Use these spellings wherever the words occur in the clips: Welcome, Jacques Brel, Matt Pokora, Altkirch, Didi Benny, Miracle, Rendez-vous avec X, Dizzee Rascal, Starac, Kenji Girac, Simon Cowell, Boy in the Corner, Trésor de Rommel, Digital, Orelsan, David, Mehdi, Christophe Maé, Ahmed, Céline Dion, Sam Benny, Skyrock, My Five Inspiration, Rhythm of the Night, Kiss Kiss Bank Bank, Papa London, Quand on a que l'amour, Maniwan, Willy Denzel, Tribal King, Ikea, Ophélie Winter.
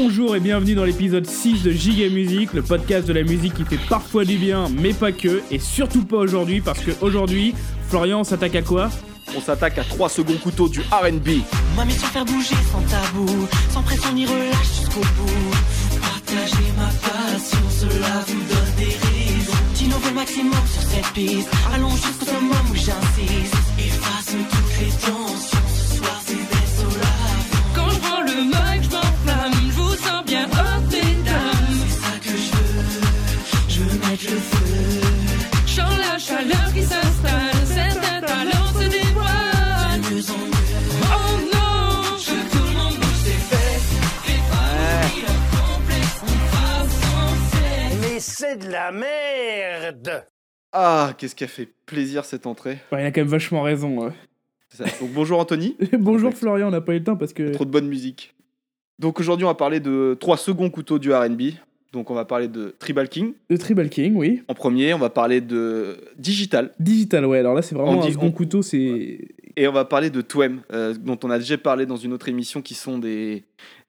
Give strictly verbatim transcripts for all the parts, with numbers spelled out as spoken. Bonjour et bienvenue dans l'épisode six de Giga Music, le podcast de la musique qui fait parfois du bien, mais pas que, et surtout pas aujourd'hui, parce que aujourd'hui, Florian, on s'attaque à quoi ? On s'attaque à trois secondes couteaux du R and B. Moi, mais sans faire bouger, sans tabou, sans pression ni relâche jusqu'au bout. Partagez ma passion, cela vous donne des raisons. D'innover maximum sur cette piste, allons jusqu'au summum où j'insiste. Efface toutes les tensions, ce soir c'est désolant. Quand je prends le mic, je m'enflamme, je vous sens bien hors des dames. C'est ça que je veux, je veux mettre le feu. Chant la chaleur qui s'installe. C'est de la merde! Ah, qu'est-ce qui a fait plaisir cette entrée! Ouais, il a quand même vachement raison. Euh. C'est ça. Donc, bonjour Anthony. Bonjour Florian, on n'a pas eu le temps parce que. Trop de bonne musique. Donc aujourd'hui, on va parler de trois seconds couteaux du R and B. Donc on va parler de Tribal King. De Tribal King, oui. En premier, on va parler de Digital. Digital, ouais, alors là, c'est vraiment on un second on... couteau, c'est. Ouais. Et on va parler de Twem, euh, dont on a déjà parlé dans une autre émission, qui sont des,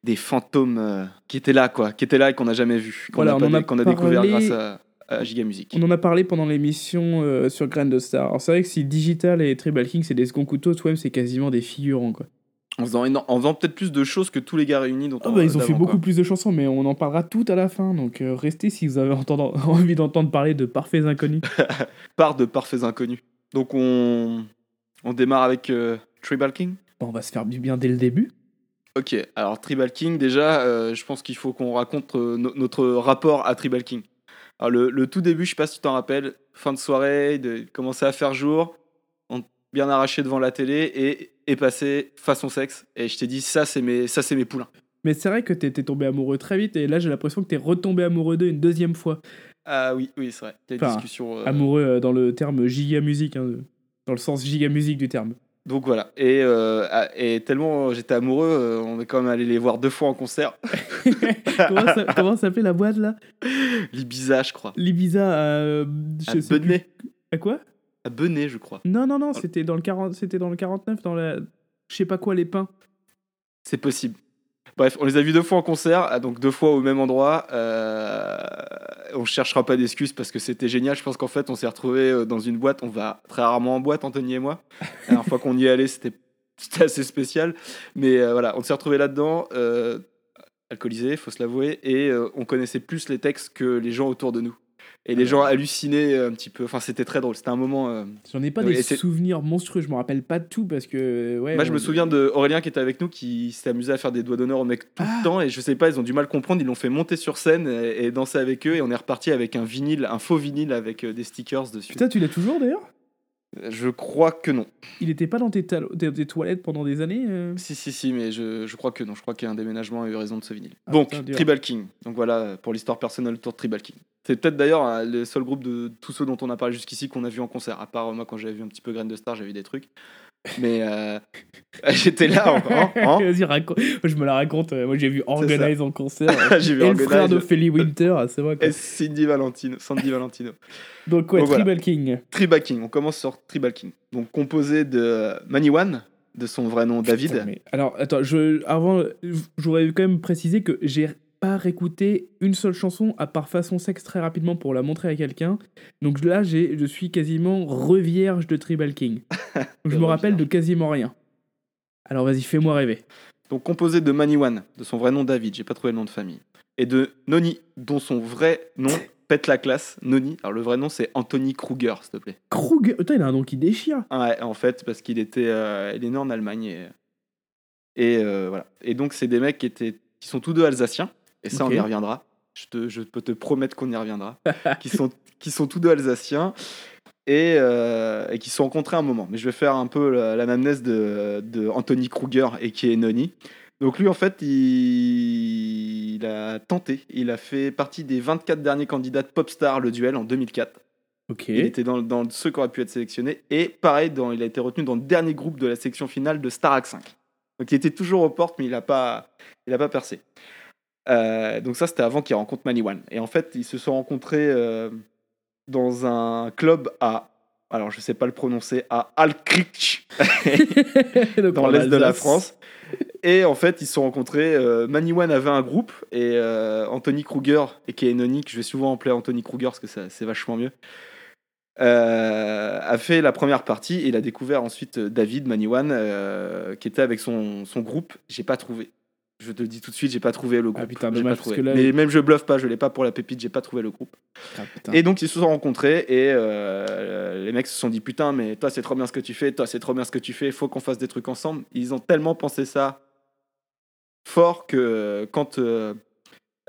des fantômes euh, qui étaient là, quoi, qui étaient là et qu'on n'a jamais vu, qu'on, voilà, a, on en a, qu'on a découvert parlé... grâce à, à Giga Music. On en a parlé pendant l'émission euh, sur Grand Star. Alors c'est vrai que si Digital et Tribal King, c'est des seconds couteaux, Twem, c'est quasiment des figurants, quoi. En faisant, éno- en faisant peut-être plus de choses que tous les gars réunis. Dont ah bah, on ils ont fait beaucoup quoi. Plus de chansons, mais on en parlera tout à la fin. Donc euh, restez si vous avez entend- envie d'entendre parler de Parfaits Inconnus. Par de Parfaits Inconnus. Donc on... On démarre avec euh, Tribal King. On va se faire du bien dès le début. Ok, alors Tribal King, déjà, euh, je pense qu'il faut qu'on raconte euh, no- notre rapport à Tribal King. Alors le, le tout début, je sais pas si tu t'en rappelles, fin de soirée, de commencer à faire jour, on bien arraché devant la télé et, et passé façon sexe. Et je t'ai dit, ça c'est mes, ça, c'est mes poulains. Mais c'est vrai que t'étais tombé amoureux très vite et là j'ai l'impression que t'es retombé amoureux d'eux une deuxième fois. Ah oui, oui c'est vrai. Il y a une enfin, discussion... Euh... Amoureux euh, dans le terme giga musique, hein, de... dans le sens giga musique du terme. Donc voilà, et, euh, et tellement j'étais amoureux, on est quand même allé les voir deux fois en concert. comment, ça, comment s'appelait la boîte là ? L'Ibiza, je crois. L'Ibiza euh, à Benay. Plus... À quoi ? À Benay, je crois. Non, non, non, c'était dans le, quarante, c'était dans le quarante-neuf, dans la... je sais pas quoi, les pins. C'est possible. Bref, on les a vus deux fois en concert, donc deux fois au même endroit. Euh, on ne cherchera pas d'excuses parce que c'était génial. Je pense qu'en fait, on s'est retrouvés dans une boîte. On va très rarement en boîte, Anthony et moi. La dernière fois qu'on y est allé, c'était, c'était assez spécial. Mais euh, voilà, on s'est retrouvés là-dedans, euh, alcoolisés, il faut se l'avouer. Et euh, on connaissait plus les textes que les gens autour de nous. Et les ouais. gens hallucinaient un petit peu. Enfin, c'était très drôle. C'était un moment. Euh... J'en ai pas ouais, des souvenirs monstrueux. Je me rappelle pas de tout parce que. Ouais, Moi, on... je me souviens d'Aurélien qui était avec nous qui s'est amusé à faire des doigts d'honneur aux mecs tout ah. le temps. Et je sais pas, ils ont du mal comprendre. Ils l'ont fait monter sur scène et, et danser avec eux. Et on est reparti avec un vinyle, un faux vinyle avec euh, des stickers dessus. Putain, tu l'as toujours d'ailleurs ? Je crois que non. Il était pas dans tes, ta- tes toilettes pendant des années euh... Si, si, si, mais je, je crois que non. Je crois qu'un déménagement a eu raison de ce vinyle. Ah, donc, Tribal King. Donc voilà, pour l'histoire personnelle autour de Tribal King. C'est peut-être d'ailleurs le seul groupe de tous ceux dont on a parlé jusqu'ici qu'on a vu en concert. À part moi, quand j'avais vu un petit peu Graines de Star, j'avais vu des trucs. Mais euh, j'étais là encore. Hein Vas-y, raconte. Je me la raconte. Moi, j'ai vu Organize en concert. J'ai vu et Organize. Le frère d'Ophélie Winter, c'est moi. Et Cindy Valentino. Sandy Valentino. Donc, ouais, donc, Tribal voilà. King. Tribal King. On commence sur Tribal King. Donc, composé de Maniwan, de son vrai nom David. Putain, mais... Alors, attends, je... avant, j'aurais quand même précisé que j'ai pas réécouté une seule chanson à part façon sexe très rapidement pour la montrer à quelqu'un. Donc là, j'ai, je suis quasiment revierge de Tribal King. Je me rappelle de quasiment rien. Alors vas-y, fais-moi rêver. Donc composé de Maniwan, de son vrai nom David, j'ai pas trouvé le nom de famille, et de Nonni, dont son vrai nom pète la classe, Nonni. Alors le vrai nom c'est Anthony Kruger, s'il te plaît. Kruger, putain il a un nom qui déchire. Ah, ouais, en fait parce qu'il était, euh, il est né en Allemagne et, et euh, voilà. Et donc c'est des mecs qui étaient, qui sont tous deux alsaciens. Et ça, okay. on y reviendra. Je, te, je peux te promettre qu'on y reviendra. qui, sont, qui sont tous deux alsaciens et, euh, et qui se sont rencontrés à un moment. Mais je vais faire un peu l'anamnèse de, de Anthony Kruger et qui est Nonni. Donc lui, en fait, il, il a tenté. Il a fait partie des vingt-quatre derniers candidats de Popstar, le duel, en deux mille quatre. Okay. Il était dans, dans ceux qui auraient pu être sélectionnés. Et pareil, dans, il a été retenu dans le dernier groupe de la section finale de Starac cinq. Donc il était toujours aux portes, mais il n'a pas, il a pas percé. Euh, donc ça c'était avant qu'il rencontre Maniwan et en fait ils se sont rencontrés euh, dans un club à alors je sais pas le prononcer à Altkirch dans l'est de la France Et en fait, ils se sont rencontrés. Euh, Maniwan avait un groupe et euh, Anthony Kruger, et qui est Nonni, que je vais souvent appeler Anthony Kruger parce que ça, c'est vachement mieux, euh, a fait la première partie et il a découvert ensuite David Maniwan euh, qui était avec son, son groupe. J'ai pas trouvé. Je te le dis tout de suite, j'ai pas trouvé le groupe. Ah putain, dommage, parce que là, mais même je bluffe pas, je l'ai pas pour la pépite, j'ai pas trouvé le groupe. Ah, et donc ils se sont rencontrés et euh, les mecs se sont dit putain, mais toi c'est trop bien ce que tu fais, toi c'est trop bien ce que tu fais, faut qu'on fasse des trucs ensemble. Ils ont tellement pensé ça fort que quand euh,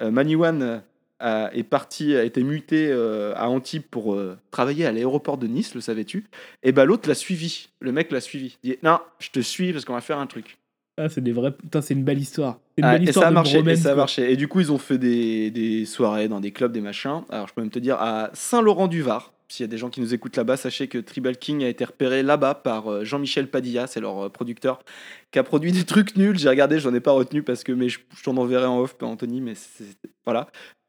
Maniwan a, est parti, a été muté euh, à Antibes pour euh, travailler à l'aéroport de Nice, le savais-tu? Et ben l'autre l'a suivi, le mec l'a suivi. Il dit non, je te suis parce qu'on va faire un truc. Ah, c'est des vrais... Putain, c'est une belle histoire. C'est une ah, belle histoire et ça a marché, bromance, et ça a marché. Et du coup, ils ont fait des, des soirées dans des clubs, des machins. Alors, je peux même te dire, à Saint-Laurent-du-Var, s'il y a des gens qui nous écoutent là-bas, sachez que Tribal King a été repéré là-bas par Jean-Michel Padilla, c'est leur producteur, qui a produit des trucs nuls. J'ai regardé, j'en ai pas retenu, parce que mais je, je t'en enverrai en off, Anthony, mais c'est, voilà.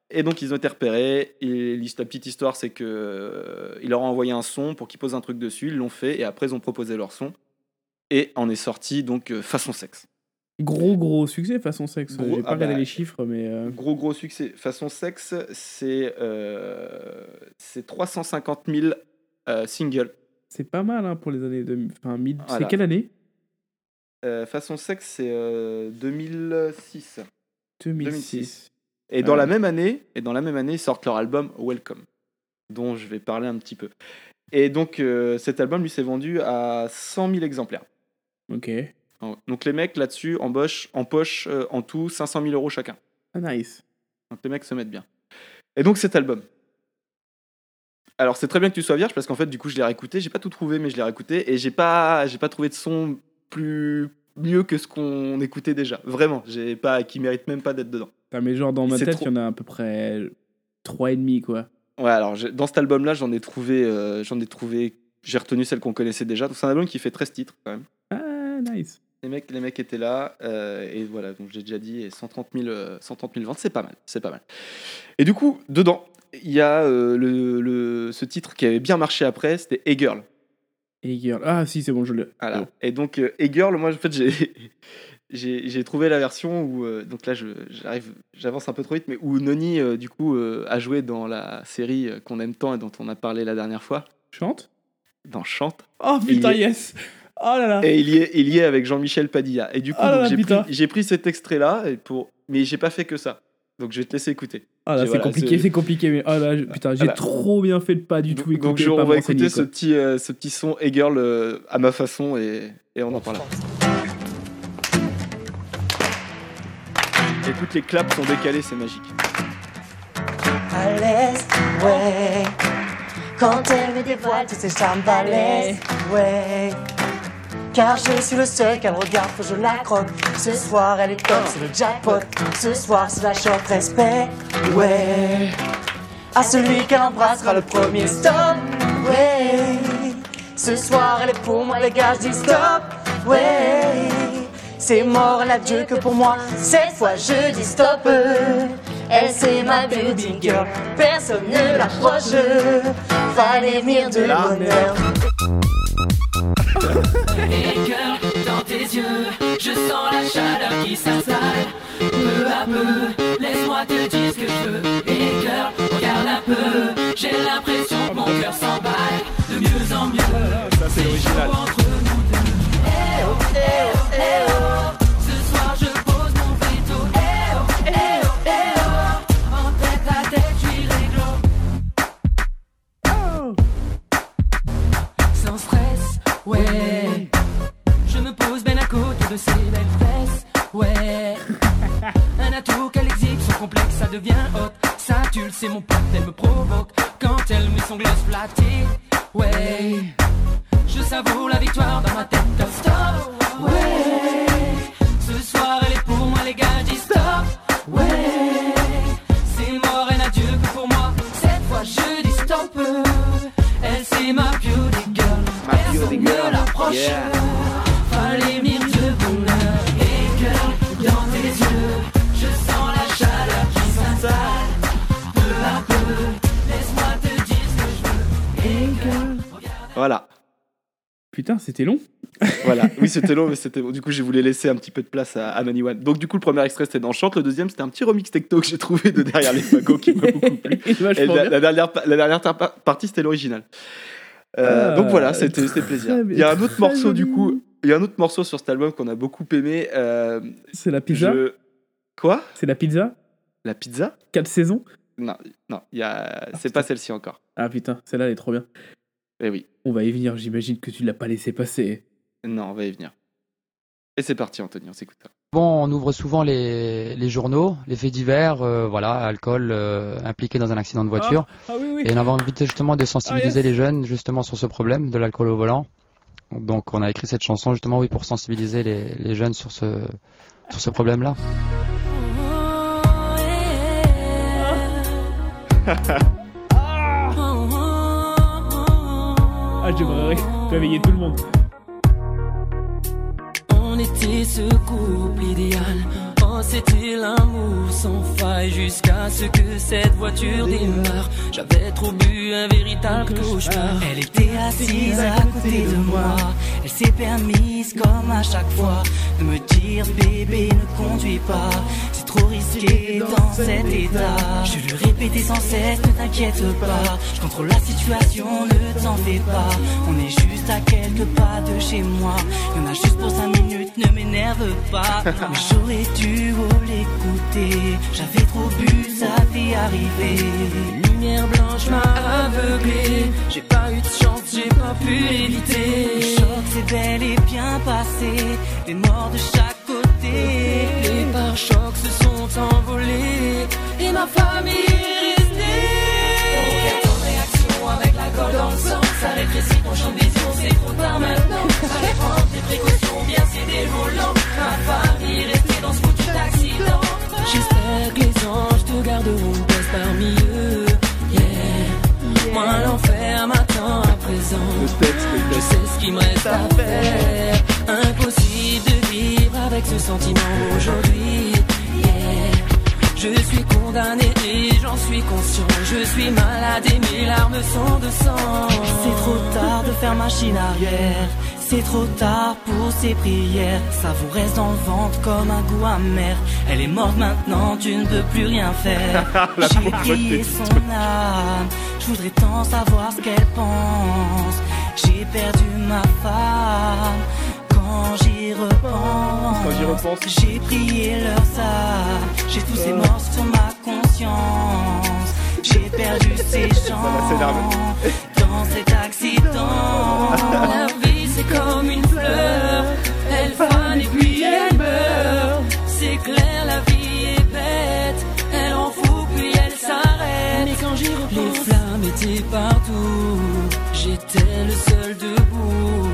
Et donc, ils ont été repérés. Et la petite histoire, c'est qu'il euh, leur a envoyé un son pour qu'ils posent un truc dessus. Ils l'ont fait, et après, ils ont proposé leur son. Et on est sorti donc euh, Façon Sexe. Gros gros succès Façon Sexe. Gros, J'ai pas ah regardé bah, les chiffres mais euh... gros gros succès Façon Sexe, c'est euh, c'est trois cent cinquante mille euh, singles. C'est pas mal hein, pour les années deux mille. Enfin mille... Voilà. C'est quelle année euh, Façon Sexe, c'est euh, deux mille six. deux mille six. Et ouais. dans la même année, et dans la même année, ils sortent leur album Welcome, dont je vais parler un petit peu. Et donc euh, cet album lui s'est vendu à cent mille exemplaires. Ok. Donc les mecs là-dessus embauchent, empochent euh, en tout cinq cent mille euros chacun. Ah nice. Donc les mecs se mettent bien. Et donc cet album. Alors c'est très bien que tu sois vierge parce qu'en fait du coup je l'ai réécouté, j'ai pas tout trouvé mais je l'ai réécouté et j'ai pas, j'ai pas trouvé de son plus mieux que ce qu'on écoutait déjà. Vraiment, j'ai pas, qui mérite même pas d'être dedans. T'as mais genre dans ma tête il trop... y en a à peu près trois et demi quoi. Ouais alors je, dans cet album-là j'en ai trouvé, euh, j'en ai trouvé, j'ai retenu celle qu'on connaissait déjà. Donc c'est un album qui fait treize titres quand même. Ah nice. Les mecs, les mecs étaient là, euh, et voilà, donc j'ai déjà dit, et cent trente mille ventes, c'est pas mal, c'est pas mal. Et du coup, dedans, il y a euh, le, le, ce titre qui avait bien marché après, c'était Hey Girl. Hey Girl, ah si, c'est bon, je l'ai. Voilà. Oh. Et donc, euh, Hey Girl, moi, en fait, j'ai, j'ai, j'ai trouvé la version où, euh, donc là, je, j'arrive, j'avance un peu trop vite, mais où Nonni, euh, du coup, euh, a joué dans la série qu'on aime tant et dont on a parlé la dernière fois. Chante ? Dans Chante. Oh putain, il... yes. Oh là là. Et il y, est, il y est avec Jean-Michel Padilla. Et du coup, oh donc, là, j'ai, pris, j'ai pris cet extrait-là, et pour... mais j'ai pas fait que ça. Donc je vais te laisser écouter. Ah là, c'est voilà, compliqué, ce... c'est compliqué. Mais oh là, je... putain, j'ai ah là. trop bien fait de pas du tout écouter. Donc, donc je, on va écouter ce petit, euh, ce petit son Hey Girl euh, à ma façon, et, et on en parle. Écoute, les claps sont décalés, c'est magique. À l'est, ouais. Quand elle me dévoile tous ses charmes à l'est, ouais. Car je suis le seul qu'elle regarde, faut que je la croque. Ce soir elle est top, c'est le jackpot. Ce soir c'est la short respect, ouais. À celui qu'elle embrassera le premier stop, ouais. Ce soir elle est pour moi, les gars je dis stop, ouais. C'est mort, elle a Dieu que pour moi, cette fois je dis stop. Elle c'est ma beauty girl, personne ne l'approche. Fallait venir de l'honneur. Hey girl, dans tes yeux, je sens la chaleur qui s'installe. Peu à peu, laisse-moi te dire ce que je veux. Hey girl, regarde un peu, j'ai l'impression que mon cœur s'emballe. De mieux en mieux, ça c'est original. Entre nous deux. Eh oh, eh oh, eh oh. Ce soir je pose mon veto. Eh oh, eh oh, eh oh. En tête à tête, je suis réglo. Oh. Sans stress, ouais. De ses belles fesses, ouais. Un atout qu'elle exhibe, son complexe, ça devient hot. Ça tu le sais, mon pote, elle me provoque. Quand elle met son gloss flatté, ouais. Je savoure la victoire dans ma tête, stop, ouais. Ce soir, elle est pour moi, les gars, dis stop, ouais. C'est mort, elle n'a Dieu que pour moi. Cette fois, je dis stop. Elle, c'est ma beauty girl. Ma personne ne l'approche. Yeah. Les mille de bonheur. Hey girl, dans tes yeux, je sens la chaleur qui s'installe. Peu à peu, laisse-moi te dire ce que je veux. Hey girl. Voilà. Putain, c'était long. Voilà, oui, c'était long, mais c'était du coup, je voulais laisser un petit peu de place à, à Maniwan. Donc, du coup, le premier extrait, c'était dans Chante. Le deuxième, c'était un petit remix techno que j'ai trouvé de Derrière les Fagots qui m'a beaucoup plu. Et la, la, dernière, la dernière partie, c'était l'original. Euh, ah, donc, voilà, c'était, c'était plaisir. Il y a un autre morceau, joli. du coup, il y a un autre morceau sur cet album qu'on a beaucoup aimé. Euh, C'est la pizza je... Quoi C'est la pizza La pizza Quatre saisons Non, non y a... ah, c'est putain. pas celle-ci encore. Ah putain, celle-là, elle est trop bien. Eh oui. On va y venir, j'imagine que tu ne l'as pas laissé passer. Non, on va y venir. Et c'est parti, Anthony, on s'écoute. Bon, on ouvre souvent les, les journaux, les faits divers, euh, voilà, alcool euh, impliqué dans un accident de voiture. Ah, ah oui, oui. Et on avait envie justement de sensibiliser ah, yes. les jeunes justement sur ce problème de l'alcool au volant. Donc on a écrit cette chanson justement oui, pour sensibiliser les, les jeunes sur ce, sur ce problème-là. Ah, je devrais réveiller tout le monde. On était ce couple idéal. Oh, c'était l'amour sans faille. Jusqu'à ce que cette voiture démarre. J'avais trop bu, un véritable cauchemar. Elle était assise à côté de moi. Elle s'est permise, comme à chaque fois, de me dire bébé, ne conduis pas. C'est trop risqué dans cet état. Je le répétais sans cesse, ne t'inquiète pas. Je contrôle la situation, ne t'en fais pas. On est juste à quelques pas de chez moi. Y'en a juste pour cinq minutes, ne m'énerve pas. Mais j'aurais dû l'écouter. J'avais trop bu, ça fait arriver. Lumière blanche m'a aveuglé. J'ai pas eu de chance, j'ai pas pu l'éviter. Le choc s'est bel et bien passé. Des morts de chaque côté. Les pare-chocs se sont envolés. Et ma famille est restée. On ton réaction avec la colle dans le sang. Ça rétrécit ton champ de vision, c'est trop tard maintenant. Fallait prendre des précautions, bien céder le volant. Ma famille est restée dans ce foutu d'accident. J'espère que les anges te garderont place parmi eux. Moi l'enfer m'attend à présent. Je sais ce qu'il me reste à faire. Impossible de vivre avec ce sentiment aujourd'hui. Yeah. Je suis condamné et j'en suis conscient. Je suis malade et mes larmes sont de sang. C'est trop tard de faire machine arrière. C'est trop tard pour ces prières. Ça vous reste dans le ventre comme un goût amer. Elle est morte maintenant, tu ne peux plus rien faire. J'ai prié son âme. Je voudrais tant savoir ce qu'elle pense. J'ai perdu ma femme. Quand j'y repense, Quand j'y repense. J'ai prié leur âme. J'ai tous ces morts sur ma conscience. J'ai perdu ces gens dans cet accident. La vie c'est comme une fleur, elle fane et puis elle meurt. C'est clair, la vie est bête, elle en fout puis elle s'arrête. Mais quand j'y repense, les flammes étaient partout. J'étais le seul debout,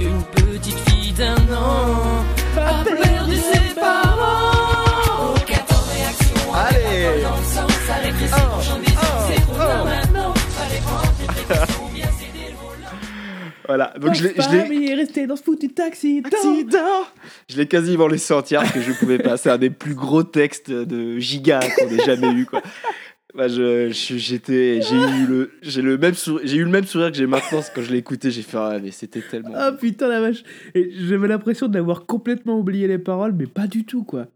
une petite fille d'un an a perdu ses parents. Oh, quatorze réactions, allez dans le sang, ça rétrécit mon champ des yeux, c'est trop tard maintenant. Voilà, donc oh, je l'ai. Je l'ai... resté dans ce foutu taxi. Je l'ai quasiment laissé entière parce que je pouvais pas. C'est un des plus gros textes de Giga qu'on ait jamais eu, quoi. Bah, je, je, j'étais, j'ai eu le, j'ai le même sourire, j'ai eu le même sourire que j'ai maintenant quand je l'ai écouté. J'ai fait ah mais c'était tellement. Ah oh, putain la vache. Et j'avais l'impression d'avoir complètement oublié les paroles, mais pas du tout quoi.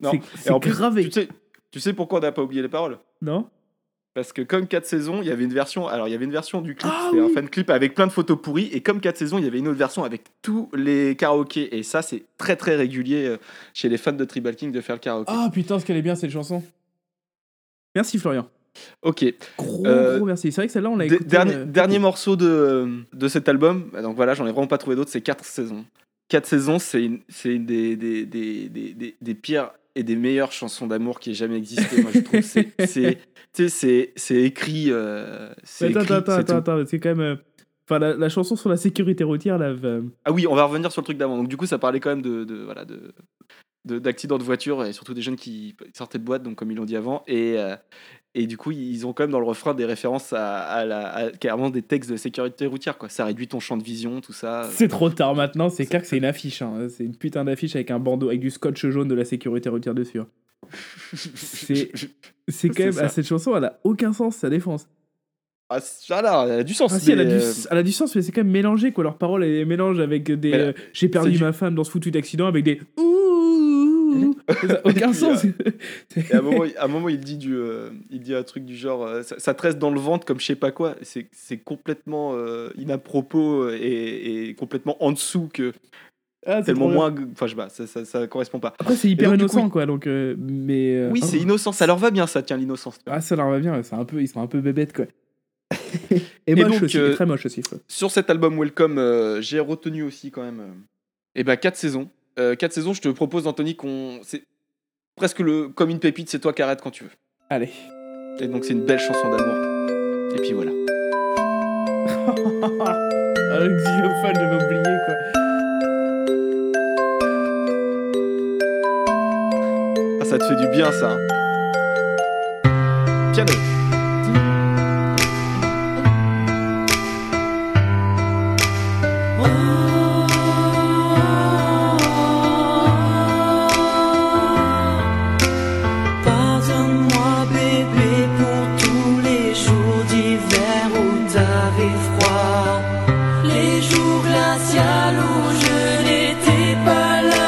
Non. C'est, c'est Et en gravé. Plus, tu sais, tu sais pourquoi on n'a pas oublié les paroles ? Non. Parce que comme quatre saisons, il y avait une version. Alors il y avait une version du clip, ah, c'était oui. un fan clip avec plein de photos pourries. Et comme quatre saisons, il y avait une autre version avec tous les karaokés. Et ça, c'est très très régulier chez les fans de Tribal King de faire le karaoké. Ah putain, ce qu'elle est bien cette chanson. Merci Florian. Ok. Gros euh, gros merci. C'est vrai que celle-là on l'a écoutée. Dernier, euh, dernier morceau de de cet album. Donc voilà, j'en ai vraiment pas trouvé d'autres. C'est quatre saisons. Quatre saisons, c'est une, c'est une des des des des des, des pires et des meilleures chansons d'amour qui aient jamais existé. Moi, je trouve c'est c'est tu sais c'est c'est écrit. Euh, c'est attends, écrit, attends, c'est attends, attends, c'est quand même. Euh, enfin, la, la chanson sur la sécurité routière là. Euh... Ah oui, on va revenir sur le truc d'avant. Donc du coup, ça parlait quand même de, de voilà de, de d'accidents de voiture et surtout des jeunes qui sortaient de boîte, donc comme ils l'ont dit avant. Et euh, et du coup, ils ont quand même dans le refrain des références à, à la à, carrément des textes de sécurité routière quoi. Ça réduit ton champ de vision, tout ça. C'est trop tard maintenant. C'est, c'est clair que c'est une affiche. Hein. C'est une putain d'affiche avec un bandeau avec du scotch jaune de la sécurité routière dessus. Hein. C'est, c'est quand c'est même. Ah, cette chanson, elle a aucun sens, sa défense. Ah, ça là, elle a du sens. Ah, si, elle, a du, elle a du sens, mais c'est quand même mélangé, quoi. Leurs paroles, elles mélangent avec des euh, « j'ai perdu du... ma femme dans ce foutu d'accident » avec des « ouh ». Ça n'a aucun sens. Et à un moment, à un moment il, dit du, euh, il dit un truc du genre euh, « ça, ça te reste dans le ventre comme je sais pas quoi ». C'est, c'est complètement euh, inapropos et, et complètement en dessous que... Ah, tellement moins, enfin je sais pas, ça, ça, ça correspond pas. Après c'est hyper donc, innocent coup, quoi, donc euh, mais. Euh, oui, hein, c'est innocent, ça leur va bien ça, tiens l'innocence. Ah ça leur va bien, c'est un peu, ils sont un peu bébêtes quoi. et, et moche donc, aussi, euh, très moche aussi. Ça. Sur cet album Welcome, euh, j'ai retenu aussi quand même. Et euh, eh ben quatre saisons, euh, quatre saisons. Je te propose Anthony qu'on, c'est presque le comme une pépite, c'est toi qui arrête quand tu veux. Allez. Et donc c'est une belle chanson d'amour. Et puis voilà. ah, le xylophone, j'avais oublié quoi. Ça te fait du bien, ça. Piano. Pardonne-moi, bébé, pour tous les jours d'hiver où t'avais froid. Les jours glaciaux où je n'étais pas là.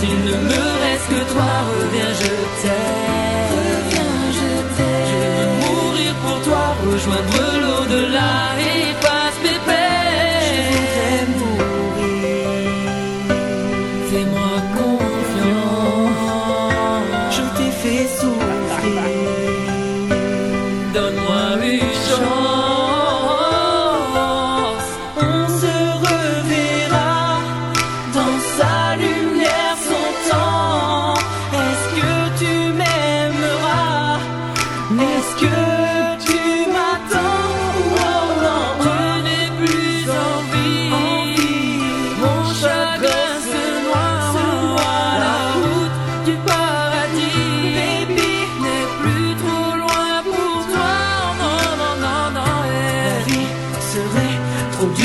S'il ne me reste que toi, reviens, je t'aime. Reviens, je t'aime. Je veux mourir pour toi, rejoindre l'au-delà et passe mes peines. Je voudrais mourir. Fais-moi confiance. Je t'ai fait souffrir. Donne-moi une chance. On se reverra dans sa lumière.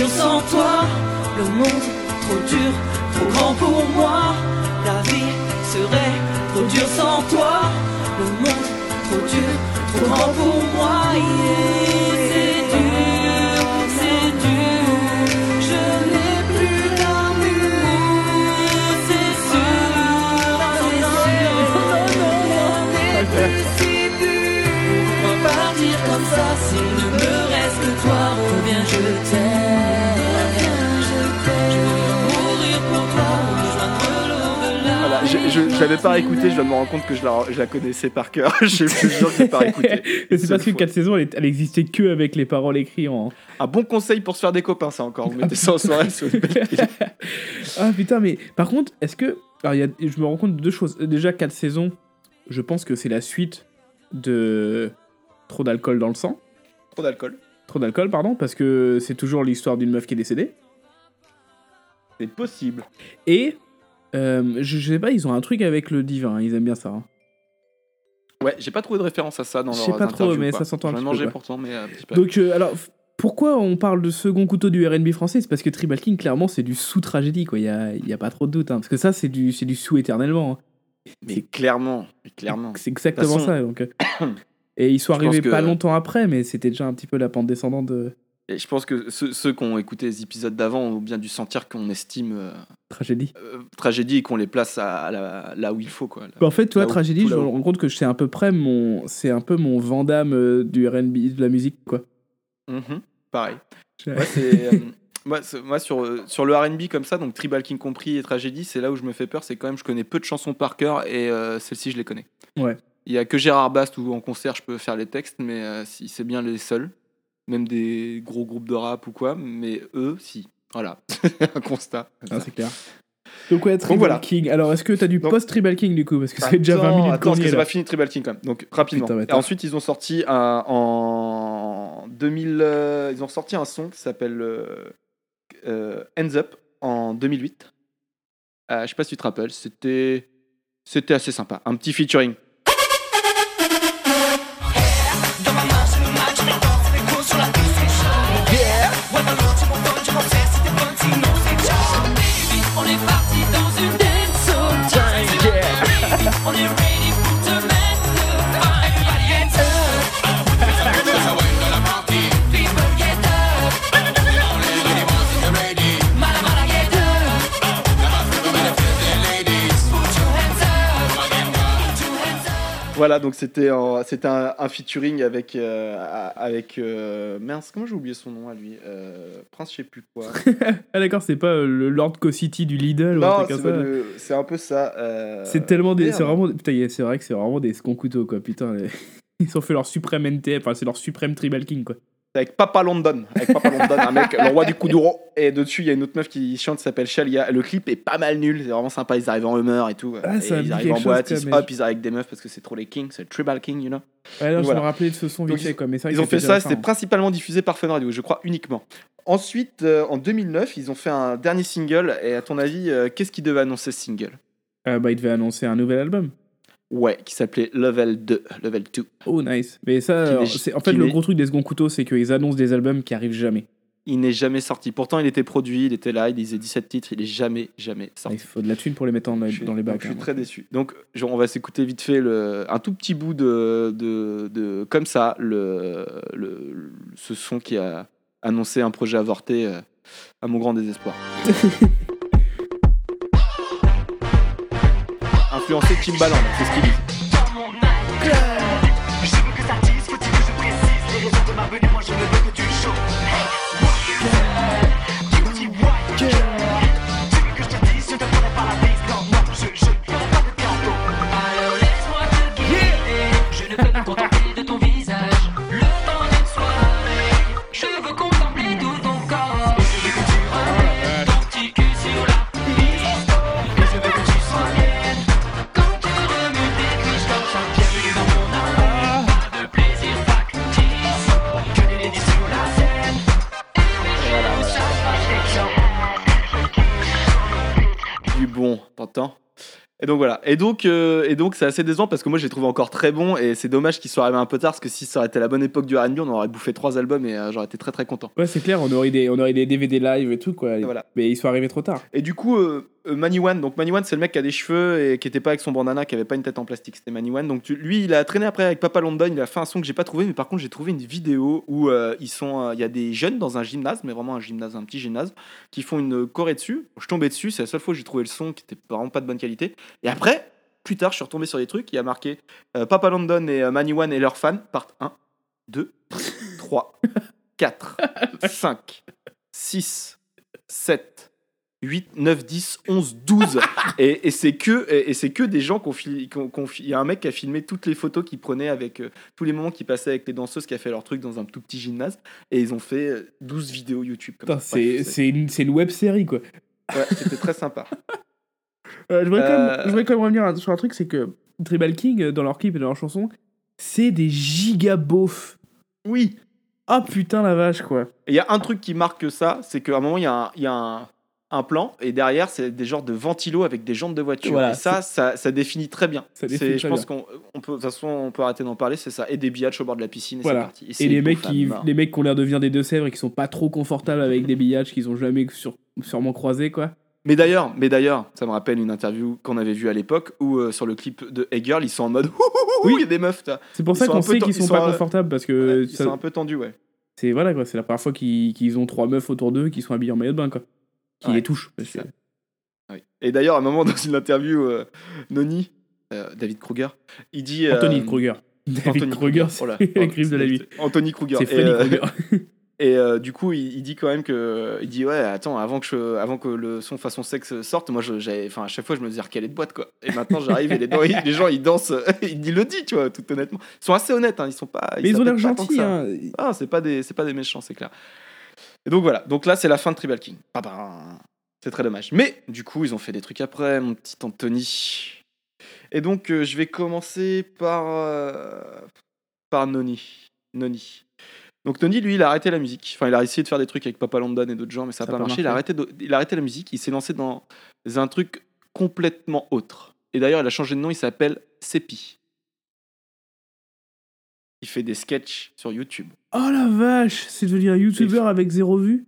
Sans toi, le monde trop dur, trop grand pour moi. Yeah. C'est dur, c'est dur. Je n'ai plus d'amour, c'est sûr, c'est sûr. On n'est plus si dur. Pourquoi partir comme ça s'il ne me reste que toi? Reviens, je t'aime. Je, je, je l'avais pas réécoutée, je me rends compte que je la, je la connaissais par cœur. je suis sûr que je l'ai pas réécoutée. C'est parce que quatre saisons, elle, elle existait que avec les paroles écrites en. Un bon conseil pour se faire des copains, ça encore. Vous mettez ça en soirée. Ah putain, mais par contre, est-ce que. Alors, y a, je me rends compte de deux choses. Déjà, quatre saisons, je pense que c'est la suite de. Trop d'alcool dans le sang. Trop d'alcool. Trop d'alcool, pardon, parce que c'est toujours l'histoire d'une meuf qui est décédée. C'est possible. Et. Euh, je, je sais pas, ils ont un truc avec le divin, hein, ils aiment bien ça. Hein. Ouais, j'ai pas trouvé de référence à ça dans leur interview. Je sais pas trop, mais quoi. Ça s'entend un petit peu. J'en ai mangé pourtant, mais un petit peu. Donc, euh, alors, f- pourquoi on parle de second couteau du R and B français? C'est parce que Tribal King, clairement, c'est du sous-tragédie, quoi. Il y a, y a pas trop de doute, hein, parce que ça, c'est du, c'est du sous-éternellement. Hein. Mais c'est... clairement, clairement. C'est exactement façon... ça, donc. Et ils sont arrivés que... pas longtemps après, mais c'était déjà un petit peu la pente descendante de... Et je pense que ceux, ceux qui ont écouté les épisodes d'avant ont bien dû sentir qu'on estime euh, tragédie. Euh, tragédie et qu'on les place à, à la, là où il faut quoi. Là, en fait, toi, tragédie, où, je me rends compte que c'est à peu près mon, c'est un peu mon Van Damme euh, du R and B de la musique quoi. Mm-hmm, pareil. Ouais, c'est, euh, moi, c'est, moi sur euh, sur le R and B comme ça, donc Tribal King compris et tragédie, c'est là où je me fais peur, c'est quand même je connais peu de chansons par cœur et euh, celles-ci je les connais. Ouais. Il y a que Gérard Bast où en concert je peux faire les textes, mais euh, si c'est bien les seuls. même des gros groupes de rap ou quoi, mais eux, si. Voilà, un constat. Ah, c'est clair. Donc ouais, Tribal Donc, voilà. King. Alors est-ce que t'as du post-Tribal King du coup? Parce que c'est déjà vingt minutes. Attends, parce que ça va finir Tribal King quand même. Donc rapidement. Putain, et ensuite ils ont sorti un, en deux mille, euh, ils ont sorti un son qui s'appelle euh, euh, Hands Up en deux mille huit. Euh, je sais pas si tu te rappelles. C'était, c'était assez sympa. Un petit featuring. On est ready pour te mettre le bain. Everybody hands up. There's a way to the party. People get up. All the ladies want to get ready. Mala mala get up. The ladies put your hands up. Put your hands up. Voilà, donc c'était un, c'était un, un featuring avec euh, avec euh, mince, comment j'ai oublié son nom à lui, euh, Prince je sais plus quoi. Ah d'accord, c'est pas euh, le Lord Co-City du Lidl. Non, ou un truc comme ça. Le, c'est un peu ça. Euh... C'est tellement des, c'est vraiment, putain, c'est vrai que c'est vraiment des scons couteaux quoi, putain. Les... Ils ont fait leur suprême N T F, enfin c'est leur suprême Tribal King quoi. Avec Papa London, avec Papa London, un mec, le roi du kuduro. Et dessus, il y a une autre meuf qui chante, qui s'appelle Shalia. Le clip est pas mal nul, c'est vraiment sympa. Ils arrivent en humeur et tout. Ah, et ils arrivent en boîte, ils se hop, ils arrivent avec des meufs parce que c'est trop les kings, c'est le Tribal King, you know. Ouais, non, donc, je voilà. me rappelais de ce son vite fait. Ils, ils ont fait ça, c'était principalement diffusé par Fun Radio, je crois uniquement. Ensuite, euh, en deux mille neuf, ils ont fait un dernier single. Et à ton avis, euh, qu'est-ce qu'ils devaient annoncer ce single? euh, Bah, ils devaient annoncer un nouvel album. Ouais, qui s'appelait Level deux. Oh, nice. Mais ça, alors, c'est, en fait, le gros truc des seconds couteaux, c'est qu'ils annoncent des albums qui arrivent jamais. Il n'est jamais sorti. Pourtant, il était produit, il était là, il disait dix-sept titres, il est jamais, jamais sorti. Il faut de la thune pour les mettre en, suis, dans les bacs. Je suis très déçu. Donc, genre, on va s'écouter vite fait le, un tout petit bout de, de, de comme ça, le, le, ce son qui a annoncé un projet avorté euh, à mon grand désespoir. Influencé Timbaland, c'est ce qu'il dit. Dans mon âme, je veux que ça dise, faut-il que je précise les raisons de ma venue, moi je ne veux que du show. Hey, dis-moi, dis-moi, tu veux que je te dise, je ne te prendrai pas la bise, non, non, je, je ne prends pas de cadeau. Alors laisse-moi te guider, je ne peux me contenter de ton visage. Le temps d'une soirée, je veux contempler tout ton corps. Et je veux que tu reviennes, ton petit cul sur la piste. Et je veux que tu sois bien. Bon, t'entends. Et donc voilà. Et donc, euh, et donc, c'est assez décevant parce que moi, je l'ai trouvé encore très bon et c'est dommage qu'il soit arrivé un peu tard parce que si ça aurait été la bonne époque du R and B, on aurait bouffé trois albums et euh, j'aurais été très très content. Ouais, c'est clair. On aurait des, on aurait des D V D live et tout quoi. Et voilà. Mais ils sont arrivés trop tard. Et du coup, euh, Maniwan. Donc Maniwan, c'est le mec qui a des cheveux et qui était pas avec son bandana, qui avait pas une tête en plastique. C'était Maniwan. Donc tu, lui, il a traîné après avec Papa London. Il a fait un son que j'ai pas trouvé, mais par contre, j'ai trouvé une vidéo où euh, ils sont, il euh, y a des jeunes dans un gymnase, mais vraiment un gymnase, un petit gymnase, qui font une choré dessus. Je tombais dessus. C'est la seule fois où j'ai trouvé le son qui était vraiment pas de bonne qualité. Et après, plus tard, je suis retombé sur des trucs. Il y a marqué euh, Papa London et euh, Maniwan et leurs fans, part un, deux, trois, quatre, cinq, six, sept, huit, neuf, dix, onze, douze. Et, et, c'est que, et, et c'est que des gens qu'on filme. Il y a un mec qui a filmé toutes les photos qu'il prenait avec euh, tous les moments qu'il passait avec les danseuses qui a fait leur truc dans un tout petit gymnase. Et ils ont fait euh, douze vidéos YouTube. Comme Putain, ça, c'est, c'est, une, c'est une web série, quoi. Ouais, c'était très sympa. Euh, je, voudrais euh... quand même, je voudrais quand même revenir sur un truc, c'est que Tribal King, dans leur clip et dans leur chanson, c'est des giga beaufs. Oui. Ah putain la vache quoi. Il y a un truc qui marque ça, c'est qu'à un moment il y a, un, y a un, un plan et derrière c'est des genres de ventilos avec des jantes de voiture. Voilà, et ça, ça, ça définit très bien. Ça définit c'est, très je pense bien. qu'on on peut, de toute façon on peut arrêter d'en parler, c'est ça. Et des biatchs au bord de la piscine et voilà. C'est parti. Et, c'est et les, mecs qui, les mecs qui ont l'air de venir des Deux-Sèvres et qui sont pas trop confortables avec des biatchs qu'ils ont jamais sur, sûrement croisés quoi. Mais d'ailleurs, mais d'ailleurs, ça me rappelle une interview qu'on avait vue à l'époque où euh, sur le clip de Hey Girl, ils sont en mode oui, il y a des meufs. T'as. C'est pour ça qu'on sait t- qu'ils sont, sont pas un... confortables parce que ouais, ça... ils sont un peu tendus, ouais. C'est voilà quoi, c'est la première fois qu'ils, qu'ils ont trois meufs autour d'eux qui sont habillées en maillot de bain quoi, qui ouais, les touchent. C'est c'est... Oui. Et d'ailleurs, à un moment dans une interview, euh, Nonni, euh, David Kruger, il dit euh... Anthony Kruger, David Anthony Kruger, Kruger. C'est oh là, la crise de la vie. Anthony Kruger, c'est Freddy euh... Kruger. Et euh, du coup, il, il dit quand même que il dit ouais, attends, avant que je, avant que le son Façon Sexe sorte, moi, je, j'avais, enfin, à chaque fois, je me disais quelle est de boîte quoi. Et maintenant, j'arrive et les, dans, les gens ils dansent, ils le disent, tu vois, tout honnêtement. Ils sont assez honnêtes, hein, ils sont pas. Ils mais ils ont l'air gentils. Hein. Ah, c'est pas des, c'est pas des méchants, c'est clair. Et donc voilà, donc là, c'est la fin de Tribal King. Ah ben, c'est très dommage. Mais du coup, ils ont fait des trucs après, mon petit Anthony. Et donc, euh, je vais commencer par euh, par Nonni, Nonni. Donc Nonni, lui, il a arrêté la musique. Enfin, il a essayé de faire des trucs avec Papa London et d'autres gens, mais ça n'a pas, pas marché. Il a, arrêté de... il a arrêté la musique, il s'est lancé dans un truc complètement autre. Et d'ailleurs, il a changé de nom, il s'appelle Sepi. Il fait des sketchs sur YouTube. Oh la vache, c'est devenu un YouTuber fait... avec zéro vue.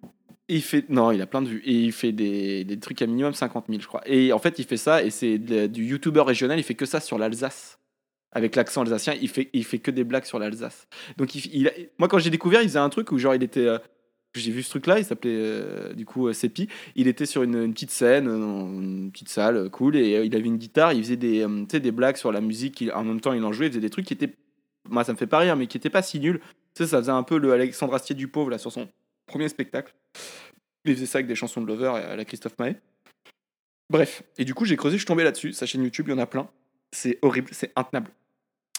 Il fait... Non, il a plein de vues. Et il fait des, des trucs à minimum cinquante mille, je crois. Et en fait, il fait ça, et c'est de... du YouTuber régional, il fait que ça sur l'Alsace. Avec l'accent alsacien, il fait, il fait que des blagues sur l'Alsace. Donc, il, il a, moi, quand j'ai découvert, il faisait un truc où, genre, il était... Euh, j'ai vu ce truc-là, il s'appelait, euh, du coup, euh, Sepi. Il était sur une, une petite scène, une petite salle, cool, et euh, il avait une guitare, il faisait des, euh, des blagues sur la musique, il, en même temps, il en jouait, il faisait des trucs qui étaient... Moi, ça me fait pas rire, mais qui étaient pas si nuls. Tu sais, ça faisait un peu le Alexandre Astier du pauvre, là, sur son premier spectacle. Il faisait ça avec des chansons de Lover à la Christophe Maé. Bref. Et du coup, j'ai creusé, je suis tombé là-dessus. Sa chaîne YouTube, il y en a plein. C'est horrible, c'est intenable.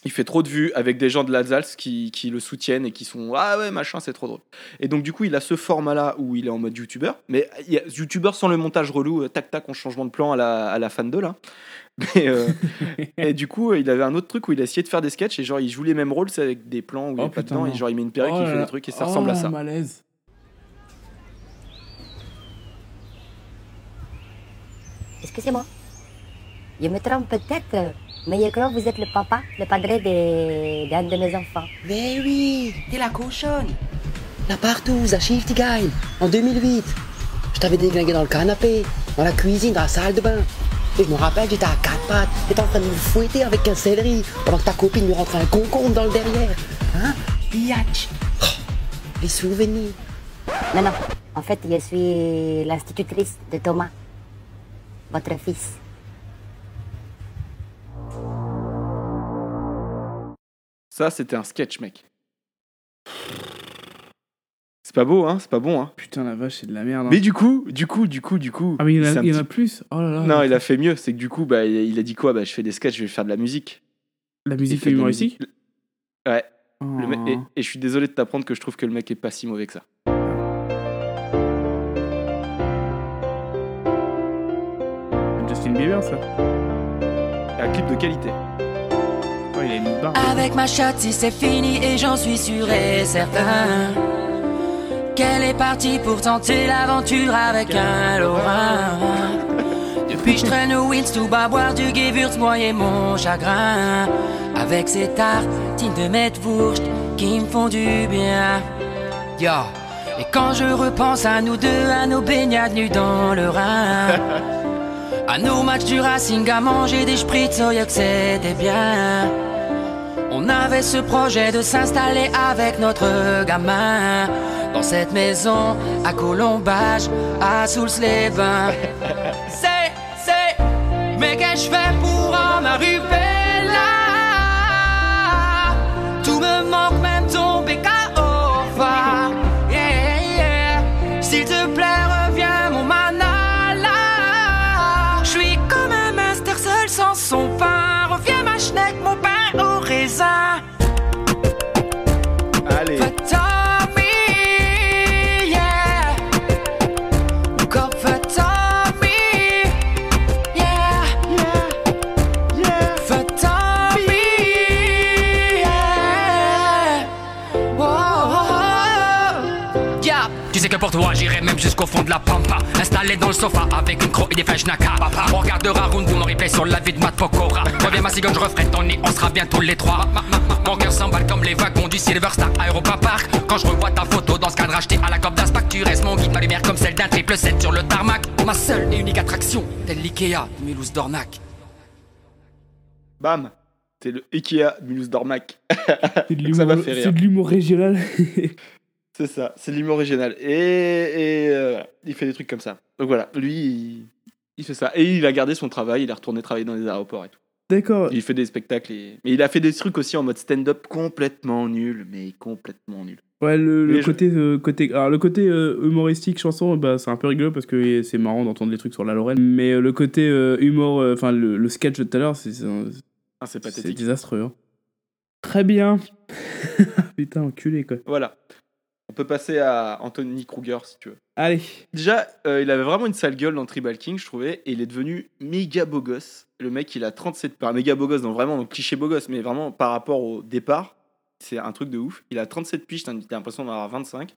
Il fait trop de vues avec des gens de l'Alsace qui, qui le soutiennent et qui sont « Ah ouais, machin, c'est trop drôle ». Et donc, du coup, il a ce format-là où il est en mode youtubeur. Mais il y a youtubeur sans le montage relou, tac-tac, on changement de plan à la, à la fan deux, là. Mais, euh, et du coup, il avait un autre truc où il a essayé de faire des sketchs et genre, il joue les mêmes rôles, c'est avec des plans où oh, il est pas dedans et genre, il met une perruque, oh, il fait des trucs et ça oh, ressemble à ça. Malaise. Excusez-moi. Je me trompe peut-être, mais je crois que vous êtes le papa, le padre de, d'un de mes enfants. Mais oui, t'es la cochonne. La partouze, à Schiftigheim, en deux mille huit. Je t'avais déglingué dans le canapé, dans la cuisine, dans la salle de bain. Et je me rappelle, j'étais à quatre pattes, t'étais en train de me fouetter avec un céleri, pendant que ta copine lui rentrait un concombre dans le derrière. Hein? Piatch. Oh, les souvenirs. Non, non, en fait, je suis l'institutrice de Thomas, votre fils. Ça, c'était un sketch, mec. C'est pas beau, hein. C'est pas bon, hein. Putain, la vache, c'est de la merde. Hein. Mais du coup, du coup, du coup, du coup... Ah, mais il, a, il petit... en a plus oh là là. Non, il a fait mieux. C'est que du coup, bah, il a dit quoi ? Bah, je fais des sketchs, je vais faire de la musique. La musique fait humoristique ? Ouais. Oh. Le me... et, et je suis désolé de t'apprendre que je trouve que le mec est pas si mauvais que ça. Justin Bieber, ça. Un clip de qualité. Avec ma chatte, si c'est fini, et j'en suis sûr et certain qu'elle est partie pour tenter l'aventure avec un Lorrain. Depuis, je traîne au Winst tout bas, boire du Gewürz, moyer mon chagrin. Avec ces tartines de Metwurst qui me font du bien. Yeah. Et quand je repense à nous deux, à nos baignades nues dans le Rhin, à nos matchs du Racing, à manger des spritz, oh yeah que c'était bien. On avait ce projet de s'installer avec notre gamin dans cette maison à Colombage, à Souls-les-Bains. C'est, c'est, mais qu'est-ce que je fais pour en arriver là? Tout me manque, même ton P K O. Yeah, yeah, s'il te plaît, reviens mon manala. Je suis comme un master seul sans son pain. Reviens ma schneck, mon pain. Allez. Tu sais que pour toi j'irai même jusqu'au fond de la pampa, installé dans le sofa avec une croix et des flèches naka. Papa, on regardera Rundu mon replay sur la vie de Matt Pokora. Reviens ma cigogne, je referai ton nez, on sera bien tous les trois. Mon cœur s'emballe comme les wagons du Silver Star à Europa Park. Quand je revois ta photo dans ce cadre acheté à la cop d'Aspac, tu restes mon guide, ma lumière comme celle d'un triple sept sur le tarmac. Ma seule et unique attraction, telle l'Ikea de Mulhouse Dornac. Bam, c'est le Ikea de Mulhouse Dornac. C'est de l'humour, c'est de l'humour régional. C'est ça, c'est de l'humour original. Et, et euh, il fait des trucs comme ça. Donc voilà, lui, il, il fait ça. Et il a gardé son travail, il est retourné travailler dans les aéroports et tout. D'accord. Il fait des spectacles. Et... Mais il a fait des trucs aussi en mode stand-up complètement nul, mais complètement nul. Ouais, le, le je... côté, euh, côté, alors le côté euh, humoristique chanson, bah, c'est un peu rigolo parce que c'est marrant d'entendre des trucs sur la Lorraine. Mais euh, le côté euh, humour, enfin euh, le, le sketch de tout à l'heure, c'est, c'est, ah, c'est, pathétique. C'est désastreux. Hein. Très bien. Putain, enculé quoi. Voilà. On peut passer à Anthony Kruger si tu veux. Allez. Déjà, euh, il avait vraiment une sale gueule dans Tribal King, je trouvais, et il est devenu méga beau gosse. Le mec, il a trente-sept... Enfin, méga beau gosse, donc vraiment, donc cliché beau gosse, mais vraiment par rapport au départ, c'est un truc de ouf. Il a trente-sept piges, t'as l'impression d'en avoir vingt-cinq.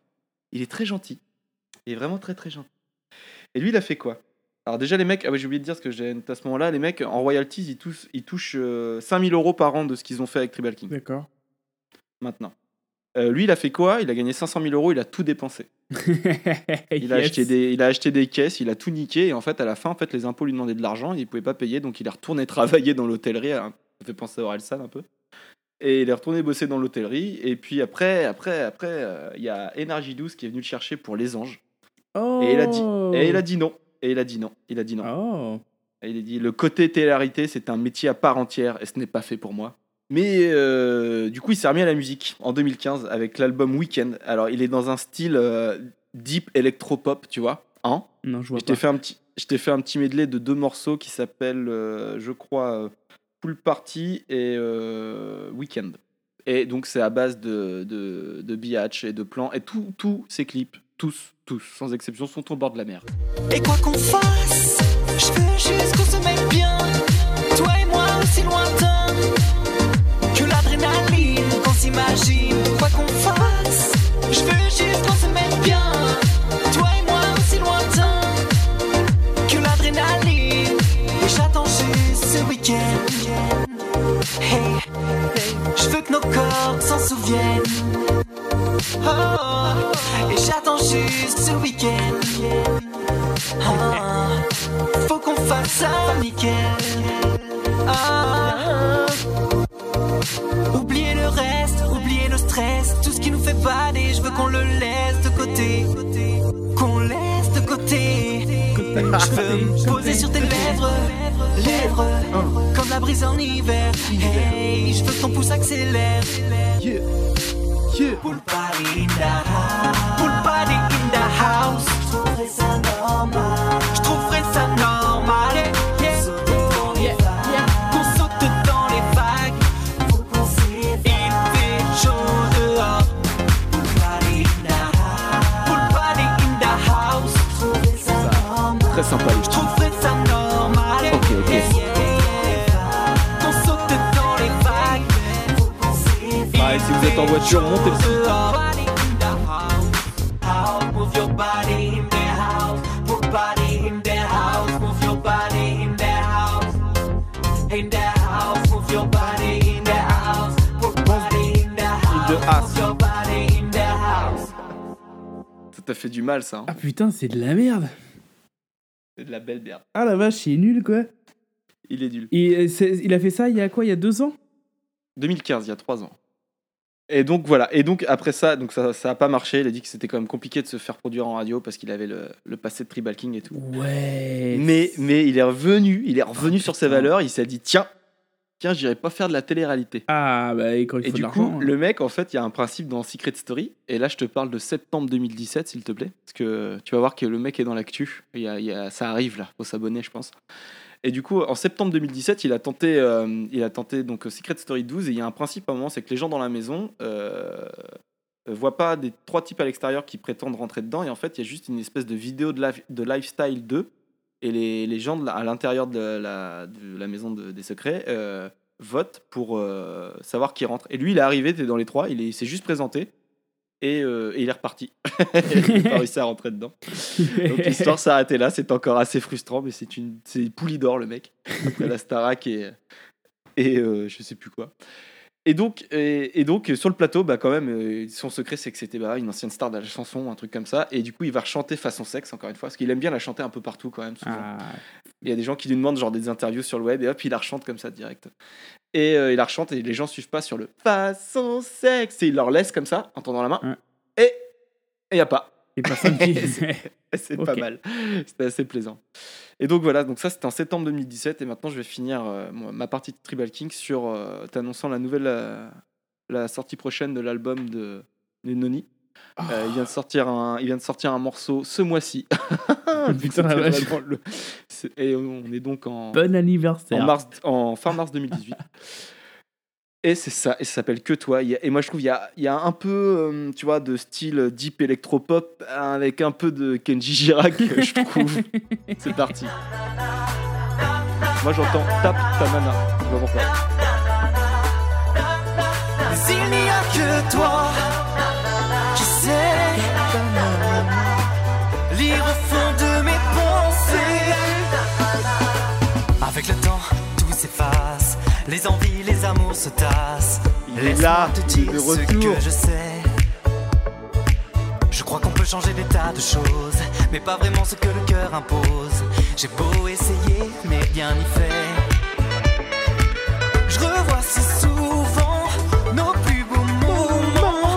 Il est très gentil. Il est vraiment très très gentil. Et lui, il a fait quoi ? Alors déjà, les mecs... Ah ouais, j'ai oublié de dire ce que j'ai à ce moment-là. Les mecs, en royalties, ils, tous... ils touchent euh, cinq mille euros par an de ce qu'ils ont fait avec Tribal King. D'accord. Maintenant. Euh, lui, il a fait quoi ? Il a gagné cinq cent mille euros, il a tout dépensé. il, a yes. acheté des, il a acheté des caisses, il a tout niqué, et en fait, à la fin, en fait, les impôts lui demandaient de l'argent, il ne pouvait pas payer, donc il est retourné travailler dans l'hôtellerie. Hein, ça fait penser à Orelsan un peu. Et il est retourné bosser dans l'hôtellerie, et puis après, après, après, il euh, y a Energy douze qui est venu le chercher pour Les Anges. Oh. Et, il a dit, et il a dit non. Et il a dit non. Il a dit non. Oh. Et il a dit, le côté télé-réalité, c'est un métier à part entière, et ce n'est pas fait pour moi. Mais euh, du coup, il s'est remis à la musique en deux mille quinze avec l'album Weekend. Alors, il est dans un style euh, deep electropop, tu vois. Hein ? Non, je vois je t'ai pas. Fait un petit, je t'ai fait un petit medley de deux morceaux qui s'appellent, euh, je crois, euh, Pool Party et euh, Weekend. Et donc, c'est à base de, de, de biatch et de plans. Et tous ces clips, tous, tous, sans exception, sont au bord de la mer. Et quoi qu'on fasse, je veux juste qu'on se mette bien. Toi et moi aussi lointain. S'imagine quoi qu'on fasse, je veux juste qu'on se mette bien. Toi et moi aussi lointain que l'adrénaline. Et j'attends juste ce week-end. Hey, hey, je veux que nos corps s'en souviennent. Oh, et j'attends juste ce week-end. Oh, faut qu'on fasse ça, nickel. Oh, oubliez le reste, oubliez le stress, tout ce qui nous fait bader, je veux qu'on le laisse de côté, qu'on laisse de côté. Je veux me poser sur tes lèvres, lèvres, comme la brise en hiver. Hey, je veux que ton pouce accélère. Yeah, yeah. Pool party in the house, pool party in the house. Je trouverais ça normal, je trouverais ça normal. Sympa, je trouverais ça normal. Ok, ok. On saute dans les vagues. Ah, et si vous êtes en voiture, montez le ça t'a fait du mal, ça. Hein. Ah putain, c'est de la merde. C'est de la belle merde. Ah la vache, il est nul quoi. Il est nul. Il, c'est, il a fait ça il y a quoi ? Il y a deux ans ? deux mille quinze, il y a trois ans. Et donc voilà. Et donc après ça, donc ça ça a pas marché. Il a dit que c'était quand même compliqué de se faire produire en radio parce qu'il avait le, le passé de Tribal King et tout. Ouais. Mais mais il est revenu, il est revenu oh, sur putain. ses valeurs. Il s'est dit tiens tiens j'irai pas faire de la télé-réalité. Ah bah et quand il faut et du de coup hein. Le mec en fait il y a un principe dans Secret Story. Et là je te parle de septembre deux mille dix-sept s'il te plaît parce que tu vas voir que le mec est dans l'actu. Il y a, il y a, ça arrive là, faut s'abonner je pense. Et du coup en septembre deux mille dix-sept il a tenté euh, il a tenté donc Secret Story douze et il y a un principe à un moment c'est que les gens dans la maison euh, voient pas des trois types à l'extérieur qui prétendent rentrer dedans et en fait il y a juste une espèce de vidéo de, la, de lifestyle deux. Et les, les gens de la, à l'intérieur de la, de la maison de, des secrets euh, votent pour euh, savoir qui rentre. Et lui, il est arrivé, t'es dans les trois, il, est, il s'est juste présenté et, euh, et il est reparti. Il n'a pas réussi à rentrer dedans. Donc l'histoire s'est arrêtée là, c'est encore assez frustrant, mais c'est une, c'est Poulidor le mec, après la Starac et, et euh, je sais plus quoi. Et donc, et, et donc sur le plateau, bah, quand même, son secret, c'est que c'était bah, une ancienne star de la chanson, un truc comme ça. Et du coup, il va chanter Façon Sexe, encore une fois, parce qu'il aime bien la chanter un peu partout, quand même, souvent. Ah. Il y a des gens qui lui demandent genre, des interviews sur le web, et hop, il la rechante comme ça, direct. Et euh, il la rechante, et les gens ne suivent pas sur le Façon Sexe. Et il leur laisse comme ça, en tendant la main, ouais. et il n'y a pas. les personnes qui... c'est c'est okay. Pas mal, c'était assez plaisant. Et donc voilà, donc ça c'était en septembre deux mille dix-sept, et maintenant je vais finir euh, ma partie de Tribal King sur euh, t'annonçant la nouvelle, euh, la sortie prochaine de l'album de, de Nonni. Oh. Euh, il vient de sortir un, il vient de sortir un morceau ce mois-ci. Putain, la vache. Le... Et on est donc en bon anniversaire. En, mars, en fin mars deux mille dix-huit. Et c'est ça, et ça s'appelle Que Toi. Et moi je trouve il y a, il y a un peu, tu vois, de style deep électropop avec un peu de Kenji Girac, je trouve. C'est parti. Moi j'entends Tape ta nana. Je vois pas. Mais il n'y a que toi qui sais lire au fond de mes pensées. Avec le temps, tout s'efface. Les envies, les amours se tassent. Il est là, il est de retour. Je sais. Je crois qu'on peut changer des tas de choses, mais pas vraiment ce que le cœur impose. J'ai beau essayer, mais rien n'y fait. Je revois si souvent nos plus beaux moments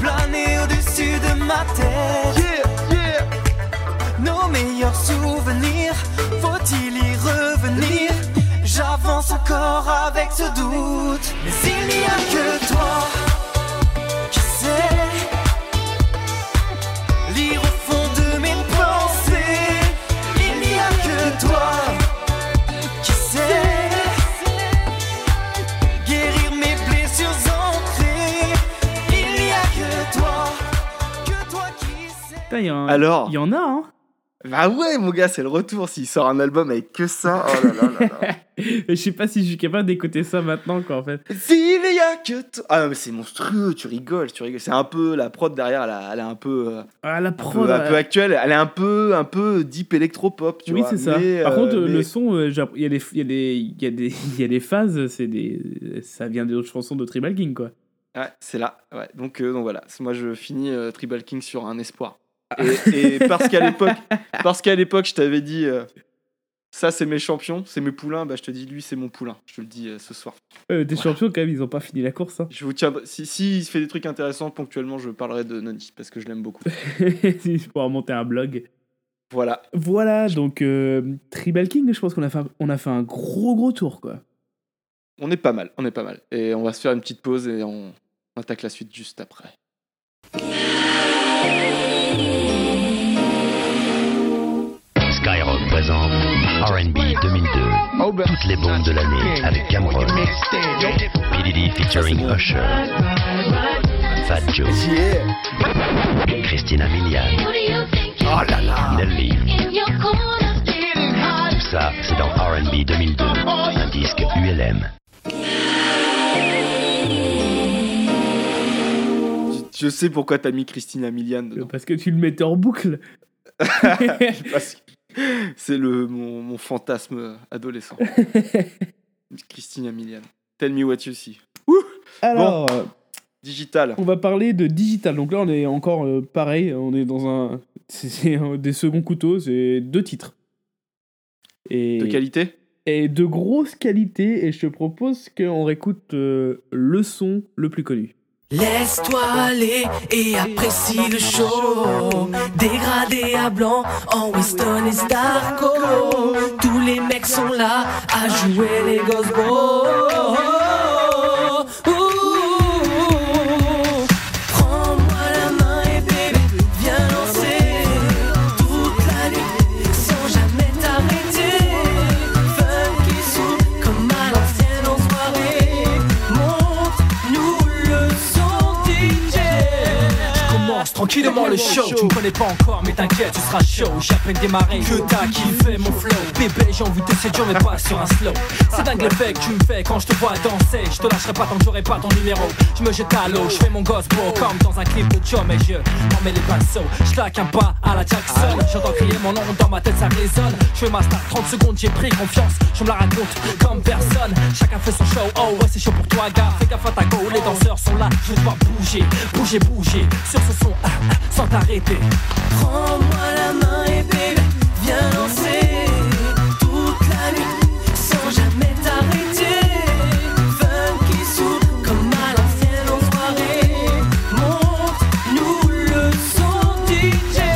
planer au-dessus de ma tête. Yeah, yeah. Nos meilleurs souvenirs, faut-il y revenir? J'avance encore avec ce doute. Mais il n'y a que toi qui sais lire au fond de mes pensées. Il n'y a que toi qui sais guérir mes blessures ancrées. Il n'y a que toi, que toi qui sais. Putain, y en... Alors, il y en a, hein. Bah ouais, mon gars, c'est le retour. S'il sort un album avec que ça, oh là là là là. Je sais pas si je suis capable d'écouter ça maintenant, quoi, en fait. S'il y a que toi. Ah non, mais c'est monstrueux, tu rigoles, tu rigoles. C'est un peu la prod derrière, elle a, elle a un peu. Ah, la prod. Un peu, elle... un peu actuelle, elle est un peu, un peu deep électropop, tu oui, vois. Oui, c'est ça. Mais, Par euh, contre, mais... le son, il euh, y a des, il y a des, il y a des, il y a des phases. C'est des, ça vient d'autres chansons de Tribal King, quoi. Ouais, c'est là. Ouais. Donc, euh, donc voilà. Moi, je finis euh, Tribal King sur un espoir. Et, et parce qu'à l'époque, parce qu'à l'époque, je t'avais dit, euh, ça c'est mes champions, c'est mes poulains. Bah je te dis, lui c'est mon poulain. Je te le dis euh, ce soir. Euh, tes voilà. Champions quand même, ils ont pas fini la course. Hein. Je vous tiens. Si si il se fait des trucs intéressants ponctuellement, je parlerai de Nonni parce que je l'aime beaucoup. Si je pourrais monter un blog. Voilà. Voilà donc euh, Tribal King. Je pense qu'on a fait un, on a fait un gros gros tour quoi. On est pas mal, on est pas mal. Et on va se faire une petite pause et on, on attaque la suite juste après. Skyrock présente R and B deux mille deux, toutes les bombes de l'année avec Cameron, P D D featuring Usher, Fat Joe, Christina Milian, oh là là, Nelly. Tout ça, c'est dans R and B deux mille deux, un disque U L M. Je sais pourquoi t'as mis Christina Milian dedans. Parce que tu le mettais en boucle. Parce que... C'est le, mon, mon fantasme adolescent. Christina Milian. Tell me what you see. Ouh. Alors, bon. euh, Digital. On va parler de Digital. Donc là, on est encore euh, pareil. On est dans un. C'est, c'est un, des seconds couteaux. C'est deux titres. Et, de qualité. Et de grosse qualité. Et je te propose qu'on réécoute euh, le son le plus connu. Laisse-toi aller et apprécie le show. Dégradé à blanc en Winston et Starco. Tous les mecs sont là à jouer les gosses beaux. Prends-moi la main et bébé, viens danser. Toute la nuit sans jamais t'arrêter. Fun qui s'ouvre comme à l'ancienne en soirée. Montre-nous le son. Tranquillement le show, tu me connais pas encore mais t'inquiète tu seras chaud. J'ai à peine démarré, que t'as kiffé mon flow. Bébé j'ai envie de t'essayer mais pas sur un slow. C'est dingue l'effet que tu me fais quand je te vois danser. Je te lâcherai pas tant que j'aurai pas ton numéro. Je me jette à l'eau, je fais mon gosse bro. Comme dans un clip de Joe mais je m'en mets les pinceaux. Je claque un pas à la Jackson. J'entends crier mon nom, dans ma tête ça résonne. Je fais ma star, trente secondes j'ai pris confiance. Je me la raconte comme personne. Chacun fait son show, oh ouais c'est chaud pour toi gars. Fais gaffe à ta go, les danseurs sont là. Je dois bouger, bouger, bouger sur ce son, ah, ah, sans t'arrêter. Prends-moi la main et bébé, viens danser. Toute la nuit, sans jamais t'arrêter. Femme qui s'ouvre comme à l'ancienne en soirée. Montre-nous le son D J.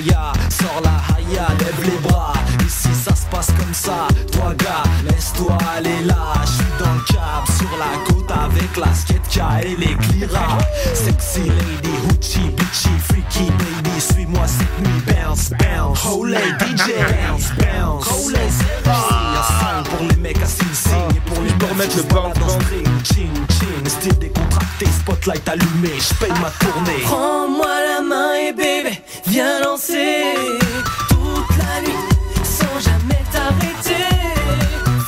Maya, sors la haya, lève les bras. Ici ça se passe comme ça, toi gars, laisse-toi aller là. Je suis dans le cap, sur la côte avec la skate et les cliras. Sexy lady, hoochie, bitchy, freaky baby, suis-moi cette nuit, bounce, bounce. Holy D J, bounce, bounce. Holy Zera. Pour les mecs à sing-sing et pour les mecs le bounce, bounce. Ching, ching, style décontracté, spotlight allumé, j'paye ma tournée. Prends-moi la main et bébé, viens lancer toute la nuit. Jamais t'arrêter,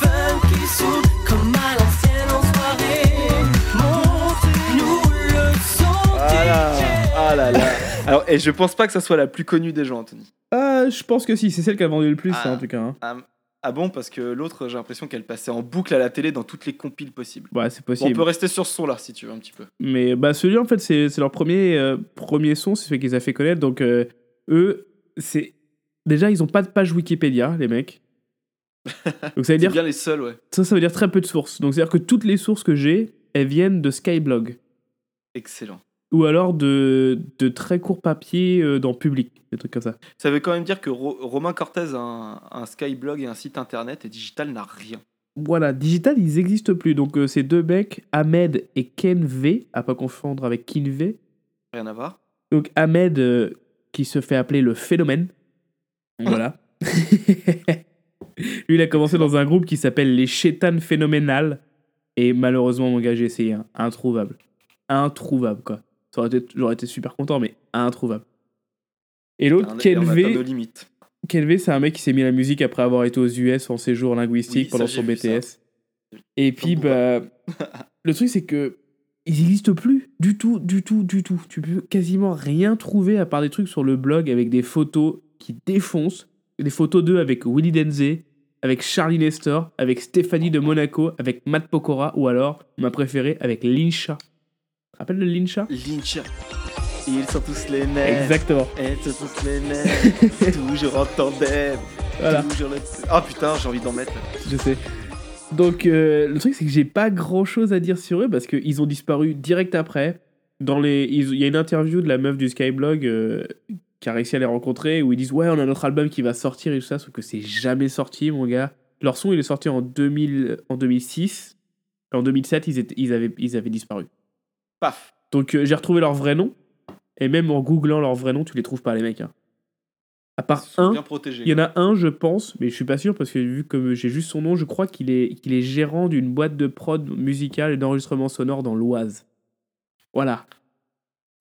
femme qui souffle comme à l'ancienne en soirée. Montre-nous le son. Ah là, ah là là. Alors, et je pense pas que ça soit la plus connue des gens, Anthony. Ah, je pense que si, c'est celle qui a vendu le plus, ah, hein, en tout cas. Hein. Ah, ah bon, parce que l'autre, j'ai l'impression qu'elle passait en boucle à la télé dans toutes les compiles possibles. Ouais, c'est possible. Bon, on peut rester sur ce son-là, si tu veux, un petit peu. Mais bah, celui-là, en fait, c'est, c'est leur premier, euh, premier son, c'est celui qui les a fait connaître. Donc, euh, eux, c'est. Déjà, ils n'ont pas de page Wikipédia, les mecs. Donc, ça veut dire... C'est bien les seuls, ouais. Ça, ça veut dire très peu de sources. Donc, c'est-à-dire que toutes les sources que j'ai, elles viennent de Skyblog. Excellent. Ou alors de, de très courts papiers dans Public, des trucs comme ça. Ça veut quand même dire que Ro- Romain Cortez a un, un Skyblog et un site internet, et Digital n'a rien. Voilà, Digital, ils n'existent plus. Donc, euh, ces deux mecs, Ahmed et Ken-V, à pas confondre avec Kin-V. Rien à voir. Donc, Ahmed, euh, qui se fait appeler le phénomène. Voilà. Lui, il a commencé dans un groupe qui s'appelle les Chétanes Phénoménales. Et malheureusement, mon gars, j'ai essayé. Hein. Introuvable. Introuvable, quoi. Ça aurait été, j'aurais été super content, mais introuvable. Et l'autre, Ken-V. Ken-V, c'est un mec qui s'est mis à la musique après avoir été aux U S en séjour linguistique, oui, pendant ça, son B T S. Ça. Et puis, bah, le truc, c'est que ils n'existent plus du tout, du tout, du tout. Tu peux quasiment rien trouver à part des trucs sur le blog avec des photos qui défonce, des photos d'eux avec Willy Denzé, avec Charlie Nestor, avec Stéphanie de Monaco, avec Matt Pokora, ou alors, ma préférée, avec Lincha. Tu te rappelles de Lincha ? Lincha. Ils sont tous les mêmes. Exactement. Ils sont tous les mêmes. Toujours en tandem. Voilà. Toujours le... Oh putain, j'ai envie d'en mettre. Je sais. Donc, euh, le truc, c'est que j'ai pas grand-chose à dire sur eux, parce qu'ils ont disparu direct après. Dans les... Il y a une interview de la meuf du Skyblog... Euh... qui a réussi à les rencontrer, où ils disent ouais, on a notre album qui va sortir et tout ça, sauf que c'est jamais sorti, mon gars. Leur son, il est sorti en deux mille, en deux mille six, en deux mille sept, ils étaient, ils avaient, ils avaient disparu. Paf. Donc euh, j'ai retrouvé leur vrai nom, et même en googlant leur vrai nom, tu les trouves pas, les mecs. Hein. À part un, il y en a un, je pense, mais je suis pas sûr parce que vu que j'ai juste son nom, je crois qu'il est, qu'il est gérant d'une boîte de prod musicale et d'enregistrement sonore dans l'Oise. Voilà.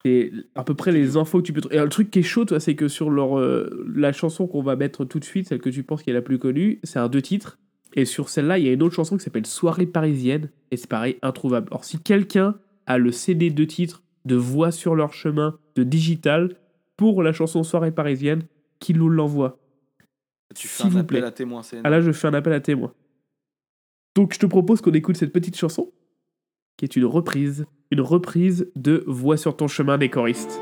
C'est à peu près les infos que tu peux trouver. Le truc qui est chaud, toi, c'est que sur leur, euh, la chanson qu'on va mettre tout de suite, celle que tu penses qui est la plus connue, c'est un deux titres. Et sur celle-là, il y a une autre chanson qui s'appelle Soirée parisienne. Et c'est pareil, introuvable. Or, si quelqu'un a le C D deux titres de Voix sur leur chemin de Digital pour la chanson Soirée parisienne, qu'il nous l'envoie. Tu fais un appel à témoins. Ah là, je fais un appel à témoins. Donc, je te propose qu'on écoute cette petite chanson, qui est une reprise. Une reprise de Voix sur ton chemin des choristes.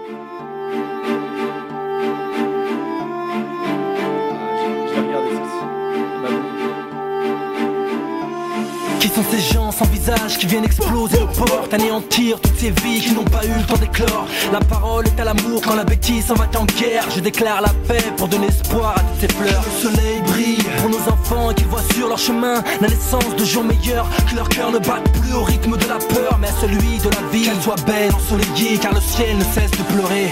Qui sont ces gens sans visage qui viennent exploser nos portes, anéantir toutes ces vies qui n'ont pas eu le temps d'éclore? La parole est à l'amour quand la bêtise s'en va en guerre. Je déclare la paix pour donner espoir à toutes ces fleurs. Le soleil brille pour nos enfants et qu'ils voient sur leur chemin la naissance de jours meilleurs. Que leur cœur ne batte plus au rythme de la peur, mais à celui de la vie. Qu'elle soit belle, ensoleillée, car le ciel ne cesse de pleurer.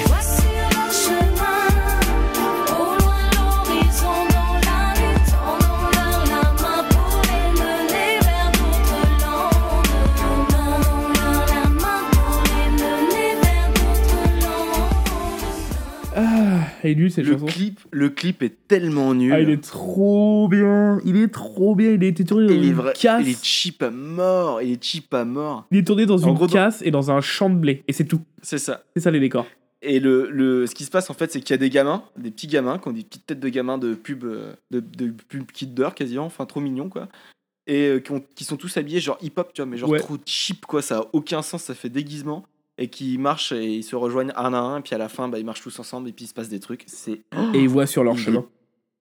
Et lui, cette le chanson. Clip, le clip est tellement nul. Ah, il est trop bien. Il est trop bien. Il a été tourné dans il une vra... casse. Il est cheap à mort. Il est cheap à mort. Il est tourné dans en une gros, casse et dans un champ de blé. Et c'est tout. C'est ça. C'est ça les décors. Et le, le, ce qui se passe en fait, c'est qu'il y a des gamins, des petits gamins qui ont des petites têtes de gamins de pub, de, de pub Kid Beurre quasiment, enfin trop mignon quoi. Et euh, qui, ont, qui sont tous habillés genre hip-hop, tu vois, mais genre ouais. Trop cheap quoi. Ça a aucun sens. Ça fait déguisement. Et qui marchent et ils se rejoignent un à un, et puis à la fin, bah, ils marchent tous ensemble, et puis il se passe des trucs. C'est... Et ils voient sur leur il chemin.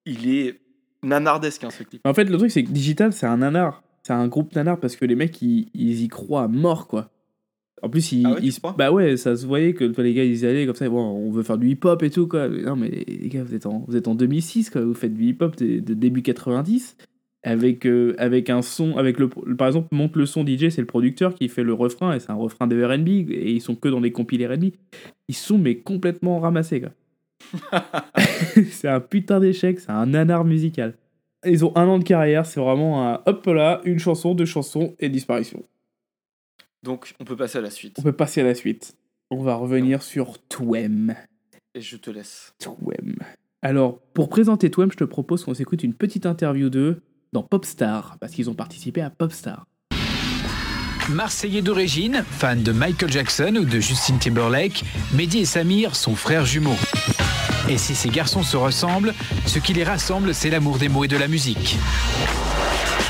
Est... Il est nanardesque, hein, ce clip. En fait, le truc, c'est que Digital, c'est un nanar. C'est un groupe nanar parce que les mecs, ils, ils y croient à mort, quoi. En plus, ils, ah ouais, ils bah ouais, ça se voyait que les gars ils allaient comme ça. Bon, on veut faire du hip-hop et tout quoi. Non mais les gars, vous êtes en, vous êtes en deux mille six quoi. Vous faites du hip-hop de, de début quatre-vingt-dix avec euh, avec un son, avec le par exemple monte le son D J, c'est le producteur qui fait le refrain et c'est un refrain de R and B et ils sont que dans les compiles R and B. Ils sont mais complètement ramassés quoi. C'est un putain d'échec, c'est un nanar musical. Ils ont un an de carrière, c'est vraiment un hop là, une chanson, deux chansons et disparition. Donc, on peut passer à la suite. On peut passer à la suite. On va revenir sur Twem. Et je te laisse. Twem. Alors, pour présenter Twem, je te propose qu'on s'écoute une petite interview d'eux dans Popstar, parce qu'ils ont participé à Popstar. Marseillais d'origine, fan de Michael Jackson ou de Justin Timberlake, Mehdi et Samir sont frères jumeaux. Et si ces garçons se ressemblent, ce qui les rassemble, c'est l'amour des mots et de la musique.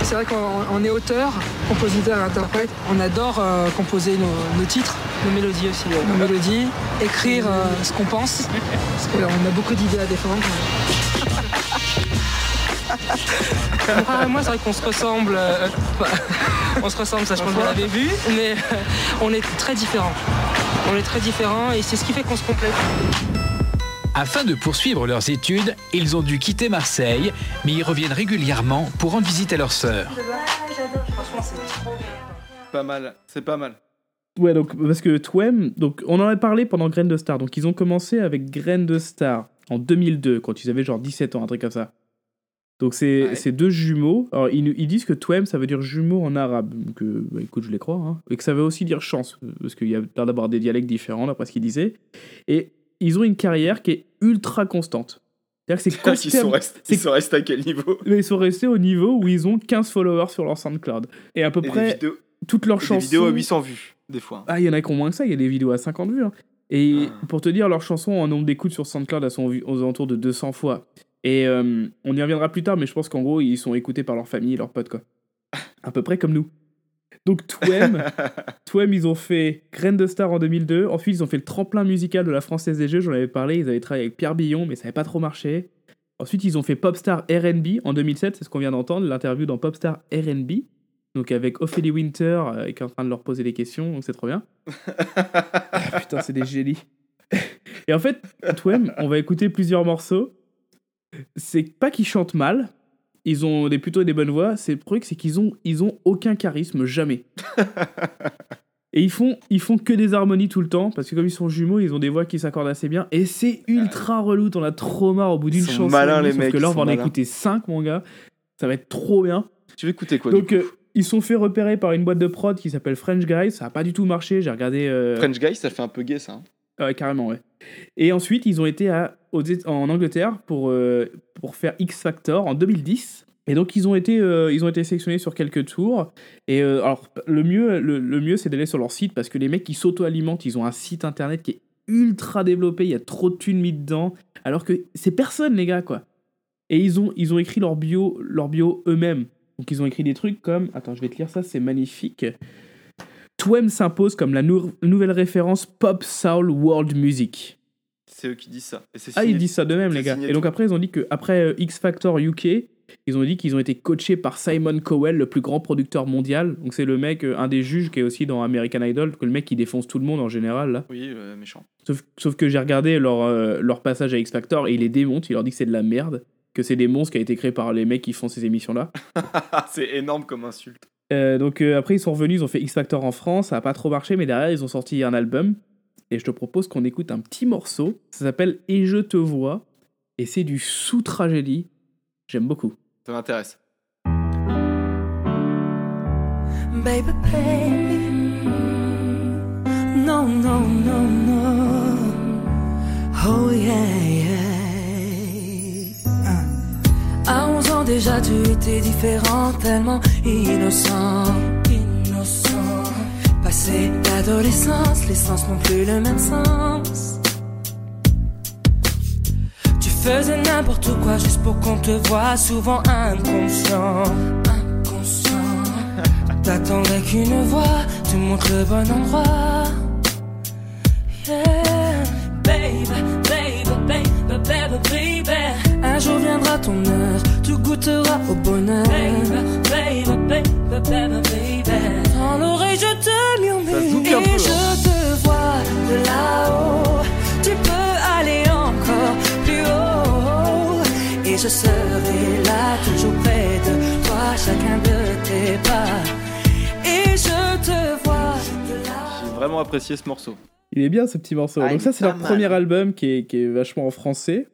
C'est vrai qu'on est auteur, compositeur, interprète. On adore euh, composer nos, nos titres, nos mélodies aussi. Euh, nos mélodies, écrire euh, ce qu'on pense, parce qu'on a beaucoup d'idées à défendre. Ah, moi, c'est vrai qu'on se ressemble. Euh, on se ressemble, ça je pense qu'on l'avait vu, mais euh, on est très différents. On est très différents et c'est ce qui fait qu'on se complète. Afin de poursuivre leurs études, ils ont dû quitter Marseille, mais ils reviennent régulièrement pour rendre visite à leur sœur. Pas mal, c'est pas mal. Ouais, donc, parce que Twem, donc, on en a parlé pendant Graines de Star, donc ils ont commencé avec Graines de Star en deux mille deux, quand ils avaient genre dix-sept ans, un truc comme ça. Donc c'est, ouais. c'est deux jumeaux, alors ils, ils disent que Twem, ça veut dire jumeau en arabe, donc euh, bah, écoute, je les crois, hein. Et que ça veut aussi dire chance, parce qu'il y a l'air d'avoir des dialectes différents, d'après ce qu'ils disaient, et ils ont une carrière qui est ultra constante. C'est-à-dire que c'est constamment... ils, sont restés, c'est... ils sont restés à quel niveau ? Mais ils sont restés au niveau où ils ont quinze followers sur leur SoundCloud. Et à peu et près vidéos... toutes leurs et chansons... Des vidéos à huit cents vues, des fois. Ah, il y en a qui ont moins que ça, il y a des vidéos à cinquante vues. Hein. Et ah. pour te dire, leurs chansons en nombre d'écoutes sur SoundCloud, elles sont aux alentours de deux cents fois. Et euh, on y reviendra plus tard, mais je pense qu'en gros, ils sont écoutés par leur famille et leurs potes, quoi. À peu près comme nous. Donc Twem, Twem, ils ont fait Graines de Star en deux mille deux. Ensuite, ils ont fait le tremplin musical de la Française des Jeux. J'en avais parlé. Ils avaient travaillé avec Pierre Billon, mais ça n'avait pas trop marché. Ensuite, ils ont fait Popstar R and B en deux mille sept. C'est ce qu'on vient d'entendre, l'interview dans Popstar R and B. Donc avec Ophélie Winter, euh, qui est en train de leur poser des questions. Donc c'est trop bien. Ah, putain, c'est des génies. Et en fait, Twem, on va écouter plusieurs morceaux. C'est pas qu'ils chantent mal. Ils ont des, plutôt des bonnes voix. C'est le truc, c'est qu'ils ont, ils ont aucun charisme, jamais. Et ils font, ils font que des harmonies tout le temps, parce que comme ils sont jumeaux, ils ont des voix qui s'accordent assez bien. Et c'est ultra relou, on a trop marre au bout d'une ils sont chanson. Malins, les sauf mecs, que là, on va en écouter cinq, mon gars. Ça va être trop bien. Tu veux écouter quoi? Donc, euh, ils sont fait repérer par une boîte de prod qui s'appelle French Guys. Ça a pas du tout marché. J'ai regardé. Euh... French Guys, ça fait un peu gay, ça. Hein. Ouais, carrément, ouais. Et ensuite, ils ont été à, aux, en Angleterre pour, euh, pour faire X Factor en deux mille dix. Et donc, ils ont été, euh, ils ont été sélectionnés sur quelques tours. Et euh, alors, le mieux, le, le mieux, c'est d'aller sur leur site parce que les mecs, qui s'auto-alimentent. Ils ont un site internet qui est ultra développé. Il y a trop de thunes mis dedans. Alors que c'est personne, les gars, quoi. Et ils ont, ils ont écrit leur bio, leur bio eux-mêmes. Donc, ils ont écrit des trucs comme... Attends, je vais te lire ça, c'est magnifique. Twem s'impose comme la nou- nouvelle référence pop soul world music. C'est eux qui disent ça. Et c'est ah, ils disent ça de même, les gars. Et donc après, ils ont dit que après euh, X Factor U K, ils ont dit qu'ils ont été coachés par Simon Cowell, le plus grand producteur mondial. Donc c'est le mec, euh, un des juges qui est aussi dans American Idol, que le mec qui défonce tout le monde en général là. Oui, euh, méchant. Sauf, sauf que j'ai regardé leur euh, leur passage à X Factor et il les démonte. Il leur dit que c'est de la merde, que c'est des monstres qui a été créé par les mecs qui font ces émissions là. C'est énorme comme insulte. Euh, donc euh, après ils sont revenus, ils ont fait X Factor en France, ça a pas trop marché, mais derrière ils ont sorti un album et je te propose qu'on écoute un petit morceau, ça s'appelle Et je te vois et c'est du sous-tragédie, j'aime beaucoup. Ça m'intéresse. Baby, baby. No, no, no, no. Oh yeah, yeah. Uh. I was déjà tu étais différent, tellement innocent, innocent. Passé d'adolescence, les sens n'ont plus le même sens. Tu faisais n'importe quoi juste pour qu'on te voie, souvent inconscient, inconscient. T'attendais qu'une voix te montre le bon endroit. Yeah, baby, baby, baby, baby, baby. Un jour viendra ton heure, tu goûteras au bonheur. Baby, baby, baby, baby, baby. Dans l'oreille je te murmure. Et je serai là, toujours près de toi, chacun de tes pas. Et je te vois de là. J'ai vraiment apprécié ce morceau. Il est bien ce petit morceau. Ah, donc ça c'est leur mal. premier album qui est, qui est vachement en français.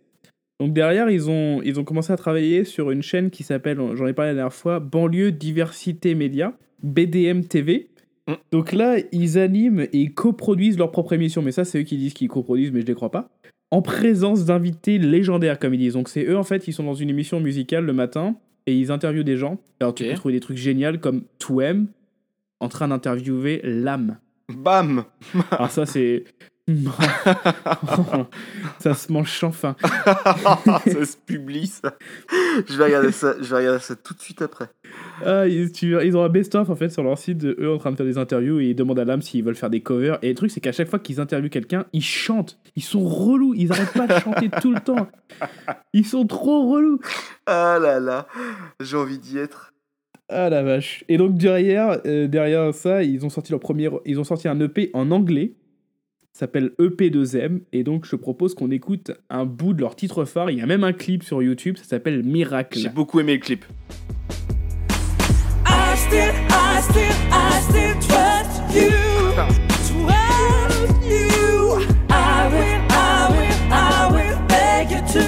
Donc derrière ils ont, ils ont commencé à travailler sur une chaîne qui s'appelle, j'en ai parlé la dernière fois, Banlieue Diversité Média, B D M T V. Mm. Donc là ils animent et ils coproduisent leur propre émission, mais ça c'est eux qui disent qu'ils coproduisent, mais je les crois pas. En présence d'invités légendaires comme ils disent. Donc c'est eux en fait, ils sont dans une émission musicale le matin et ils interviewent des gens. Alors tu okay. peux trouver des trucs géniaux comme Twem en train d'interviewer l'âme. Bam. Alors ça c'est... ça se mange sans fin. Ça se publie ça. Je vais regarder ça, je vais regarder ça tout de suite après. Ah, ils, tu, ils ont un best-of en fait sur leur site, eux en train de faire des interviews et ils demandent à l'âme s'ils veulent faire des covers. Et le truc c'est qu'à chaque fois qu'ils interviewent quelqu'un, ils chantent. Ils sont relous, ils arrêtent pas de chanter tout le temps. Ils sont trop relous. Ah là là, j'ai envie d'y être. Ah la vache. Et donc derrière, euh, derrière ça, ils ont sorti leur premier, ils ont sorti un E P en anglais. Ça s'appelle E P deux M. Et donc je propose qu'on écoute un bout de leur titre phare. Il y a même un clip sur YouTube. Ça s'appelle Miracle. J'ai beaucoup aimé le clip. I still, I still, I still trust you. Trust you. I will, I will, I will beg you to.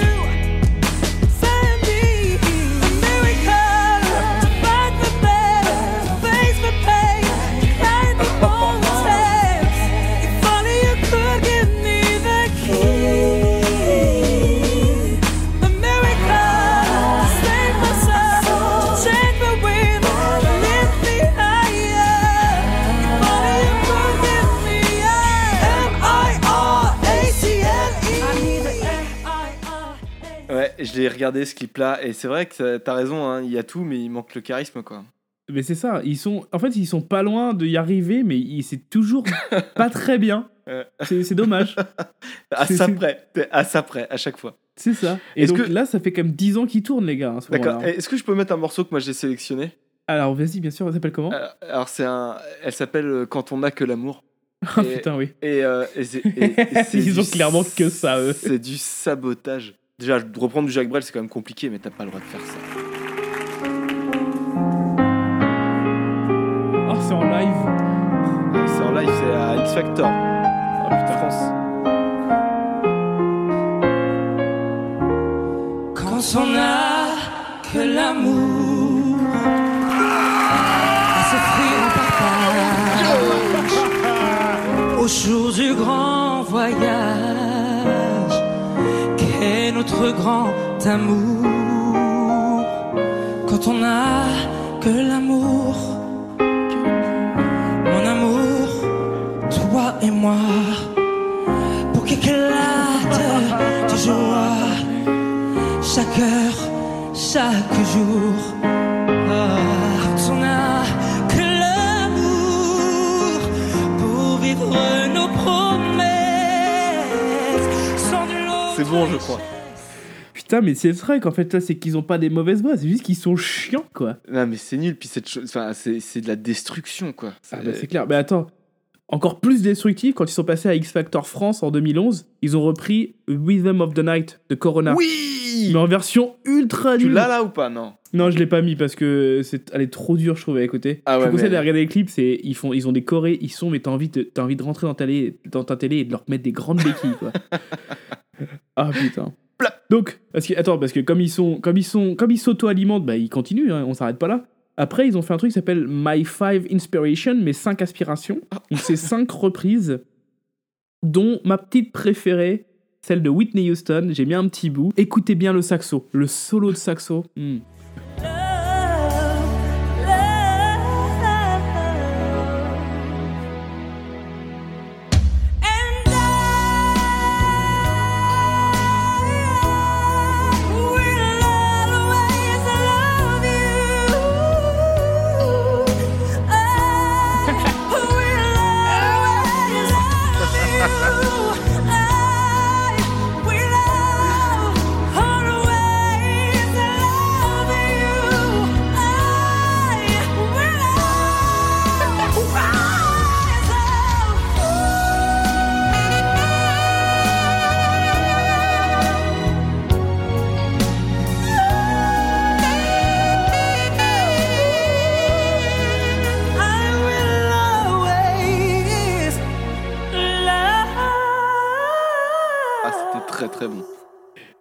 J'ai regardé ce clip-là, et c'est vrai que t'as raison, hein, il y a tout, mais il manque le charisme, quoi. Mais c'est ça, ils sont... En fait, ils sont pas loin d'y arriver, mais ils... c'est toujours pas très bien. C'est, c'est dommage. à c'est, ça c'est... près, à ça près, à chaque fois. C'est ça. Et Est-ce donc que... là, ça fait comme dix ans qu'ils tournent, les gars. Hein, D'accord. Moment-là. Est-ce que je peux mettre un morceau que moi, j'ai sélectionné ? Alors, vas-y, bien sûr, elle s'appelle comment ? Alors, alors c'est un... Elle s'appelle « Quand on a que l'amour ». Ah, et, putain, oui. Et, euh, et, c'est, et, et c'est ils ont clairement s... que ça, eux. C'est du sabotage. Déjà, de reprendre du Jacques Brel, c'est quand même compliqué, mais t'as pas le droit de faire ça. Oh, c'est en live. C'est en live, c'est à X Factor. Oh putain, France. Quand on a que l'amour, à s'offrir en partage, au jour du grand voyage. Et notre grand amour, quand on a que l'amour, mon amour, toi et moi, pour qu'éclate de joie chaque heure, chaque jour. Quand on a que l'amour, pour vivre nos promesses. C'est bon, je crois. Putain, mais c'est vrai qu'en fait, là, c'est qu'ils ont pas des mauvaises voix, c'est juste qu'ils sont chiants, quoi. Non, mais c'est nul, puis cette chose, enfin, c'est, c'est de la destruction, quoi. Ah, bah, c'est clair. Mais attends, encore plus destructif, quand ils sont passés à X Factor France en deux mille onze, ils ont repris Rhythm of the Night de Corona. Oui. Mais en version ultra nulle. Tu l'as là ou pas, non ? Non, je l'ai pas mis parce que c'est, elle est trop dure, je trouve, à écouter. Ah ouais, je vous conseille de regarder les clips, c'est, ils, font, ils ont des chorés, ils sont, mais t'as envie de, t'as envie de rentrer dans ta, dans ta télé et de leur mettre des grandes béquilles, quoi. Ah putain. Donc, parce que, attends, parce que comme ils sont, comme ils sont, comme ils s'auto-alimentent, bah ils continuent, hein, on s'arrête pas là. Après, ils ont fait un truc qui s'appelle My Five Inspiration, mes cinq aspirations. Donc c'est cinq reprises, dont ma petite préférée, celle de Whitney Houston. J'ai mis un petit bout. Écoutez bien le saxo, le solo de saxo. Mm.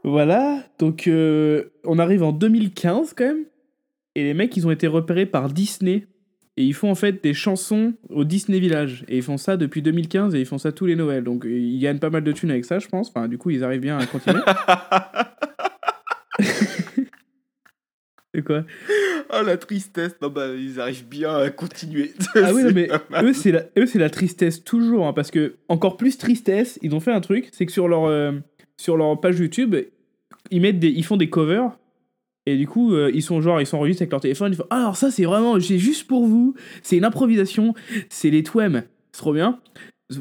Voilà, donc euh, on arrive en deux mille quinze quand même, et les mecs, ils ont été repérés par Disney, et ils font en fait des chansons au Disney Village, et ils font ça depuis deux mille quinze, et ils font ça tous les Noëls, donc ils gagnent pas mal de thunes avec ça, je pense, enfin du coup, ils arrivent bien à continuer. C'est quoi ? Oh la tristesse, non bah ils arrivent bien à continuer. Ah oui, non, mais eux c'est, la, eux c'est la tristesse toujours, hein, parce que encore plus tristesse, ils ont fait un truc, c'est que sur leur, euh, sur leur page YouTube, ils, mettent des, ils font des covers, et du coup euh, ils sont genre, ils s'enregistrent avec leur téléphone, ils font ah, alors ça c'est vraiment, c'est juste pour vous, c'est une improvisation, c'est les Twem, c'est trop bien.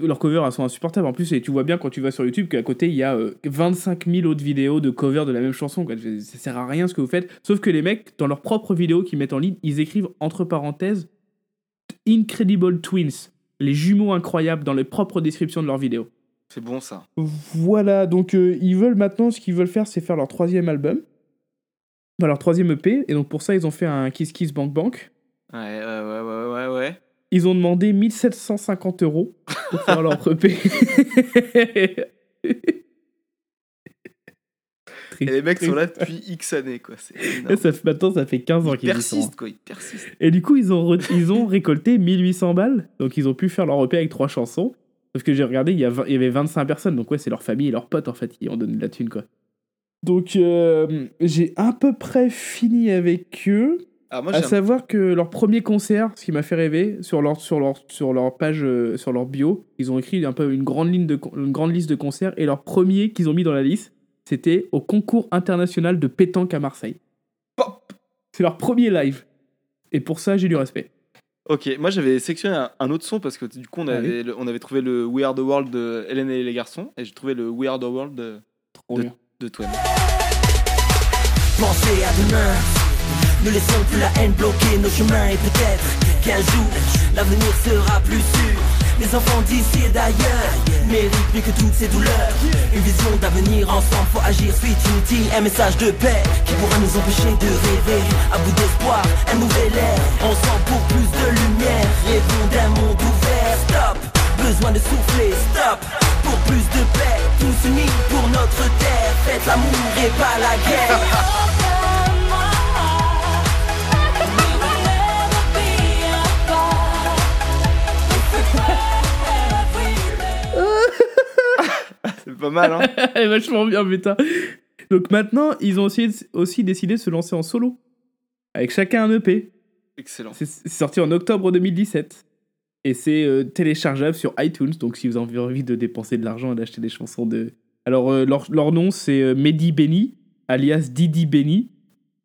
Leurs covers, elles sont insupportables. En plus, et tu vois bien quand tu vas sur YouTube qu'à côté, il y a euh, vingt-cinq mille autres vidéos de covers de la même chanson. Quoi. Ça sert à rien ce que vous faites. Sauf que les mecs, dans leurs propres vidéos qu'ils mettent en ligne, ils écrivent entre parenthèses « Incredible Twins », les jumeaux incroyables dans les propres descriptions de leurs vidéos. C'est bon, ça. Voilà, donc euh, ils veulent maintenant, ce qu'ils veulent faire, c'est faire leur troisième album, enfin, leur troisième E P, et donc pour ça, ils ont fait un Kiss Kiss Bank Bank. Ouais, ouais, ouais, ouais, ouais, ouais. Ils ont demandé mille sept cent cinquante euros pour faire leur E P. Et les mecs sont là depuis X années, quoi. C'est énorme. Ça, maintenant, ça fait quinze ans qu'ils persistent, y sont. Quoi, ils persistent. Et du coup, ils ont, re- ils ont récolté mille huit cents balles. Donc, ils ont pu faire leur E P avec trois chansons. Sauf que j'ai regardé, il y, a vingt, il y avait vingt-cinq personnes. Donc, ouais, c'est leur famille et leurs potes, en fait. Ils ont donné de la thune, quoi. Donc, euh, j'ai à peu près fini avec eux. Ah, moi, à savoir un... que leur premier concert, ce qui m'a fait rêver, sur leur, sur leur, sur leur page, euh, sur leur bio, ils ont écrit un peu une grande, ligne de, une grande liste de concerts, et leur premier qu'ils ont mis dans la liste, c'était au concours international de pétanque à Marseille. Pop ! C'est leur premier live. Et pour ça, j'ai du respect. Ok, moi j'avais sélectionné un, un autre son, parce que du coup, on avait, ah oui. le, on avait trouvé le We Are The World de Hélène et les garçons, et j'ai trouvé le We Are The World de, de, de Twem. Pensez à demain. Ne laissons plus la haine bloquer nos chemins et peut-être qu'un jour l'avenir sera plus sûr. Les enfants d'ici et d'ailleurs méritent plus que toutes ces douleurs. Une vision d'avenir ensemble, faut agir, suite inutile. Un message de paix qui pourra nous empêcher de rêver. À bout d'espoir, un nouvel air. Ensemble pour plus de lumière. Rêvons d'un monde ouvert. Stop, besoin de souffler. Stop, pour plus de paix. Tous unis pour notre terre. Faites l'amour et pas la guerre. C'est pas mal, hein. Elle est vachement bien, putain. Donc maintenant, ils ont aussi, aussi décidé de se lancer en solo, avec chacun un E P. Excellent. C'est, c'est sorti en octobre deux mille dix-sept. Et c'est euh, téléchargeable sur iTunes, donc si vous avez envie de dépenser de l'argent et d'acheter des chansons de... Alors, euh, leur, leur nom, c'est euh, Mehdi Benny, alias Didi Benny.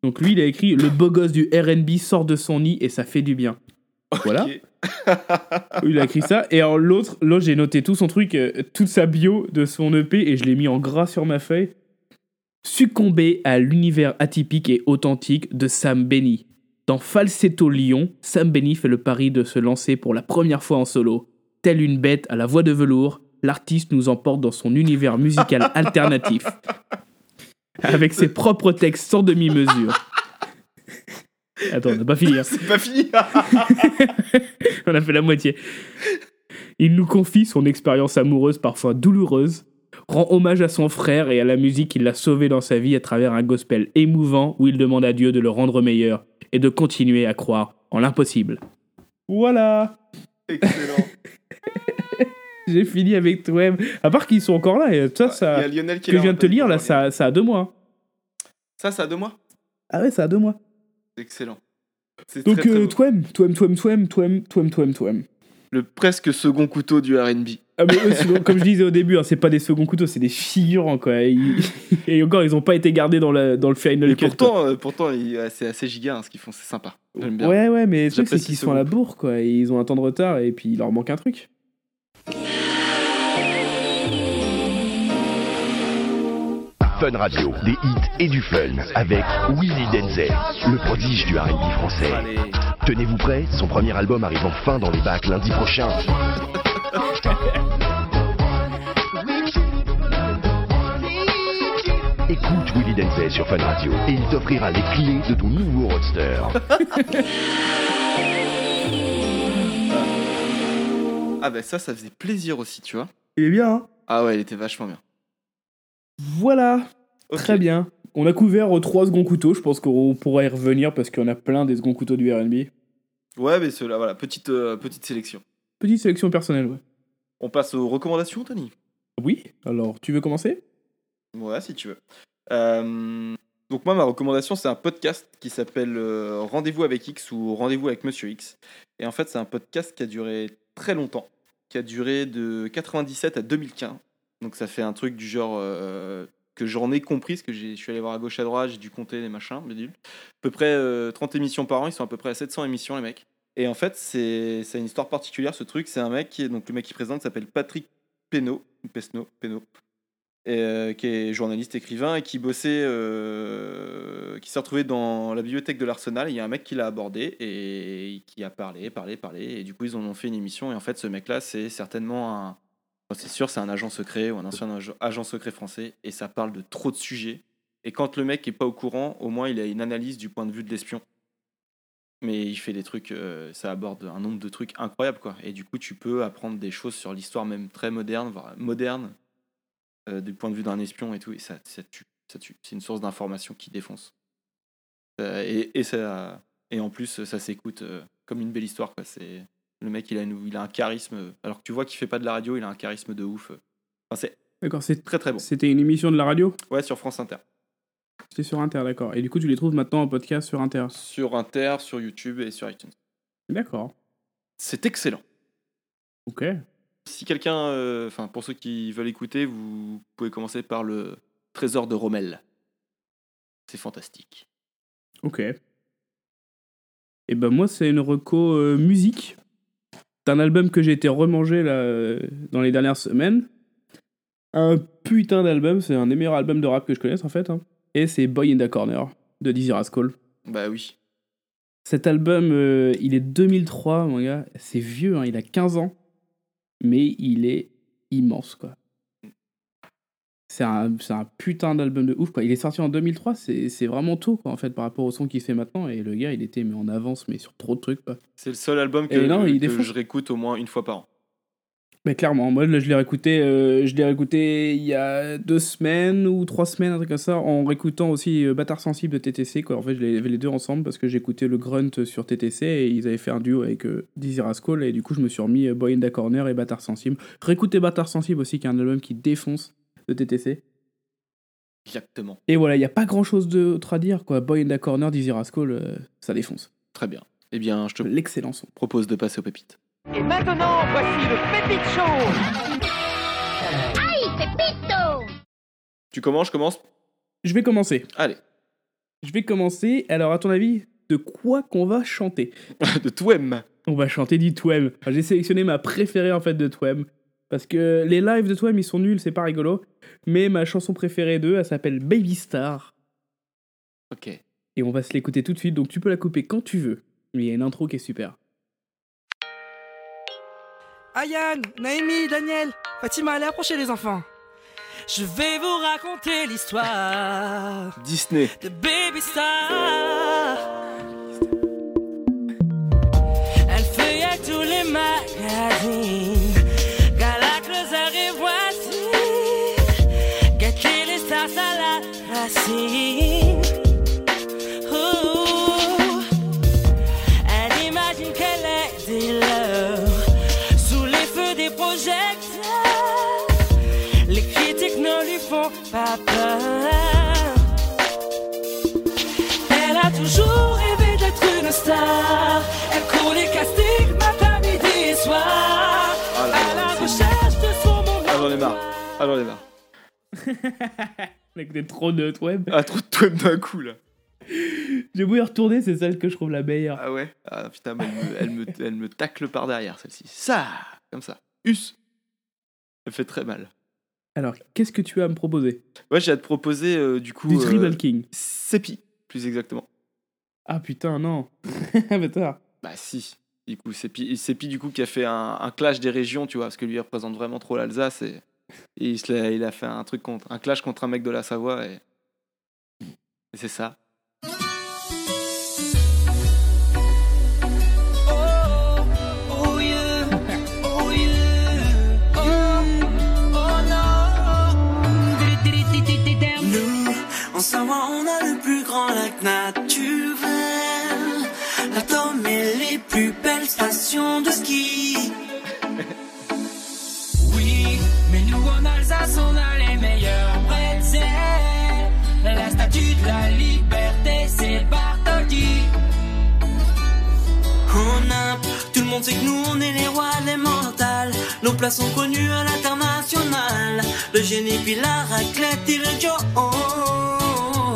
Donc lui, il a écrit « Le beau gosse du R and B sort de son nid et ça fait du bien ». Okay. Voilà. Il a écrit ça. Et alors l'autre, l'autre, j'ai noté tout son truc, euh, toute sa bio de son E P, et je l'ai mis en gras sur ma feuille. Succomber à l'univers atypique et authentique de Sam Benny. Dans Falsetto Lyon, Sam Benny fait le pari de se lancer pour la première fois en solo. Telle une bête à la voix de velours, l'artiste nous emporte dans son univers musical alternatif. Avec ses propres textes sans demi-mesure. Attends, on n'a pas fini. Hein. C'est pas fini. On a fait la moitié. Il nous confie son expérience amoureuse parfois douloureuse, rend hommage à son frère et à la musique qui l'a sauvé dans sa vie à travers un gospel émouvant où il demande à Dieu de le rendre meilleur et de continuer à croire en l'impossible. Voilà. Excellent. J'ai fini avec Twem. À part qu'ils sont encore là. Et ça, ça. Il y a Lionel qui est là. Que je viens de te lire, là, ça, ça a deux mois. Ça, ça a deux mois. Ah ouais, ça a deux mois. Excellent. C'est donc, euh, Twem, Twem, Twem, Twem, Twem, Twem, Twem, Twem. Le presque second couteau du R and B. Ah, mais eux, comme je disais au début, hein, c'est pas des seconds couteaux, c'est des figurants, quoi. Et, et encore, ils ont pas été gardés dans, la, dans le final et cut. Pourtant, euh, pourtant ils, c'est assez giga, hein, ce qu'ils font, c'est sympa. J'aime bien. Ouais, ouais, mais le truc, c'est qu'ils sont à la bourre, quoi. Et ils ont un temps de retard et puis il leur manque un truc. Fun Radio, des hits et du fun avec Willy Denzel, le prodige du R and B français. Allez. Tenez-vous prêts, son premier album arrive enfin dans les bacs lundi prochain. Écoute Willy Denzel sur Fun Radio et il t'offrira les clés de ton nouveau roadster. Ah bah ça, ça faisait plaisir aussi, tu vois. Il est bien, hein ? Ah ouais, il était vachement bien. Voilà. Okay. Très bien. On a couvert euh, trois seconds couteaux. Je pense qu'on pourra y revenir parce qu'on a plein des seconds couteaux du R and B. Ouais, mais cela, voilà, petite, euh, petite sélection. Petite sélection personnelle, ouais. On passe aux recommandations, Tony. Oui, alors tu veux commencer ? Ouais, si tu veux. Euh, donc moi, ma recommandation, c'est un podcast qui s'appelle euh, Rendez-vous avec X ou Rendez-vous avec Monsieur X. Et en fait, c'est un podcast qui a duré très longtemps, qui a duré de quatre-vingt-dix-sept à deux mille quinze. Donc ça fait un truc du genre euh, que j'en ai compris, parce que j'ai, je suis allé voir à gauche à droite, j'ai dû compter les machins, bédule. À peu près euh, trente émissions par an, ils sont à peu près à sept cents émissions, les mecs. Et en fait, c'est, c'est une histoire particulière, ce truc. C'est un mec, qui, donc le mec qui présente s'appelle Patrick Pénaud, Pesno, Pénaud, et, euh, qui est journaliste, écrivain, et qui bossait, euh, qui s'est retrouvé dans la bibliothèque de l'Arsenal. Il y a un mec qui l'a abordé et qui a parlé, parlé, parlé, et du coup ils en ont fait une émission. Et en fait, ce mec-là, c'est certainement un, c'est sûr, c'est un agent secret ou un ancien agent secret français, et ça parle de trop de sujets. Et quand le mec est pas au courant, au moins il a une analyse du point de vue de l'espion. Mais il fait des trucs, euh, ça aborde un nombre de trucs incroyables, quoi. Et du coup, tu peux apprendre des choses sur l'histoire, même très moderne, voire moderne, euh, du point de vue d'un espion et tout. Et ça, ça tue, ça tue. C'est une source d'information qui défonce. Euh, et, et, ça, et en plus, ça s'écoute euh, comme une belle histoire, quoi. C'est, le mec, il a, une, il a un charisme. Alors que tu vois qu'il fait pas de la radio, il a un charisme de ouf. Enfin, c'est, d'accord, c'est très très bon. C'était une émission de la radio ? Ouais, sur France Inter. C'était sur Inter, d'accord. Et du coup, tu les trouves maintenant en podcast sur Inter ? Sur Inter, sur YouTube et sur iTunes. D'accord. C'est excellent. Ok. Si quelqu'un, enfin, euh, pour ceux qui veulent écouter, vous pouvez commencer par le Trésor de Rommel. C'est fantastique. Ok. Et ben moi, c'est une reco euh, musique. C'est un album que j'ai été remangé là, euh, dans les dernières semaines. Un putain d'album. C'est un des meilleurs albums de rap que je connaisse, en fait, hein. Et c'est Boy in the Corner, de Dizzee Rascal. Bah oui. Cet album, euh, il est deux mille trois, mon gars. C'est vieux, hein, il a quinze ans. Mais il est immense, quoi. C'est un, c'est un putain d'album de ouf, quoi. Il est sorti en deux mille trois, c'est, c'est vraiment tôt, quoi, en fait, par rapport au son qu'il fait maintenant. Et le gars, il était mais en avance, mais sur trop de trucs, quoi. C'est le seul album que, non, que, que je réécoute au moins une fois par an. Mais clairement, moi, je l'ai réécouté, euh, je l'ai réécouté il y a deux semaines ou trois semaines, un truc comme ça, en réécoutant aussi euh, Batard Sensible de T T C, quoi. En fait, je les, les deux ensemble parce que j'écoutais le Grunt sur T T C et ils avaient fait un duo avec euh, Dizzee Rascal et du coup, je me suis remis euh, Boy in the Corner et Batard Sensible. Réécoutez Batard Sensible aussi, qui est un album qui défonce de T T C. Exactement. Et voilà, il n'y a pas grand-chose d'autre à dire, quoi. Boy in the Corner, Dizzee Rascal, euh, ça défonce. Très bien. Eh bien, je te L'excellent son. propose de passer aux pépites. Et maintenant, voici le Pépite Show. Aïe, Pépito. Tu commences, je commence ? Je vais commencer. Allez. Je vais commencer. Alors, à ton avis, de quoi qu'on va chanter ? De Twem. On va chanter du Twem. Enfin, j'ai sélectionné ma préférée, en fait, de Twem. Parce que les lives de Twem, ils sont nuls, c'est pas rigolo. Mais ma chanson préférée d'eux, elle s'appelle Baby Star. Ok. Et on va se l'écouter tout de suite, donc tu peux la couper quand tu veux. Mais il y a une intro qui est super. Ayane, Naomi, Daniel, Fatima, allez approcher les enfants. Je vais vous raconter l'histoire Disney de Baby Star. Elle feuilla tous les magazines, Galacles et voisines, gâter les stars à la racine. Ouh. Elle imagine qu'elle est des leurs. Les critiques ne lui font pas peur. Elle a toujours rêvé d'être une star. Elle court les castings matin, midi et soir. Oh là, à la recherche bon. de son monde. Allons les marre. Allons les marre. Avec des trop de web. Ah, trop de web d'un coup là. J'ai voulu retourner, c'est celle que je trouve la meilleure. Ah ouais. Ah putain, elle me, elle me, elle me tacle par derrière celle-ci. Ça, comme ça. Us. Elle fait très mal. Alors, qu'est-ce que tu as à me proposer ? Ouais, j'ai à te proposer, euh, du coup... Du Tribal euh, King. Sepi, plus exactement. Ah, putain, non. Bâtard. Bah, si. Du coup, Sepi, Sepi du coup, qui a fait un, un clash des régions, tu vois, parce que lui, il représente vraiment trop l'Alsace, et, et il, se l'a, il a fait un truc contre... Un clash contre un mec de la Savoie, et... Et c'est ça. En Savoie, on a le plus grand lac naturel. La Tome et les plus belles stations de ski. Oui, mais nous en Alsace, on a les meilleurs bretzels. La statue de la liberté, c'est Bartholdi. On a... Tout le monde sait que nous, on est les rois des mentales. Nos places sont connues à l'international. Le génie, puis la raclette et le Joe.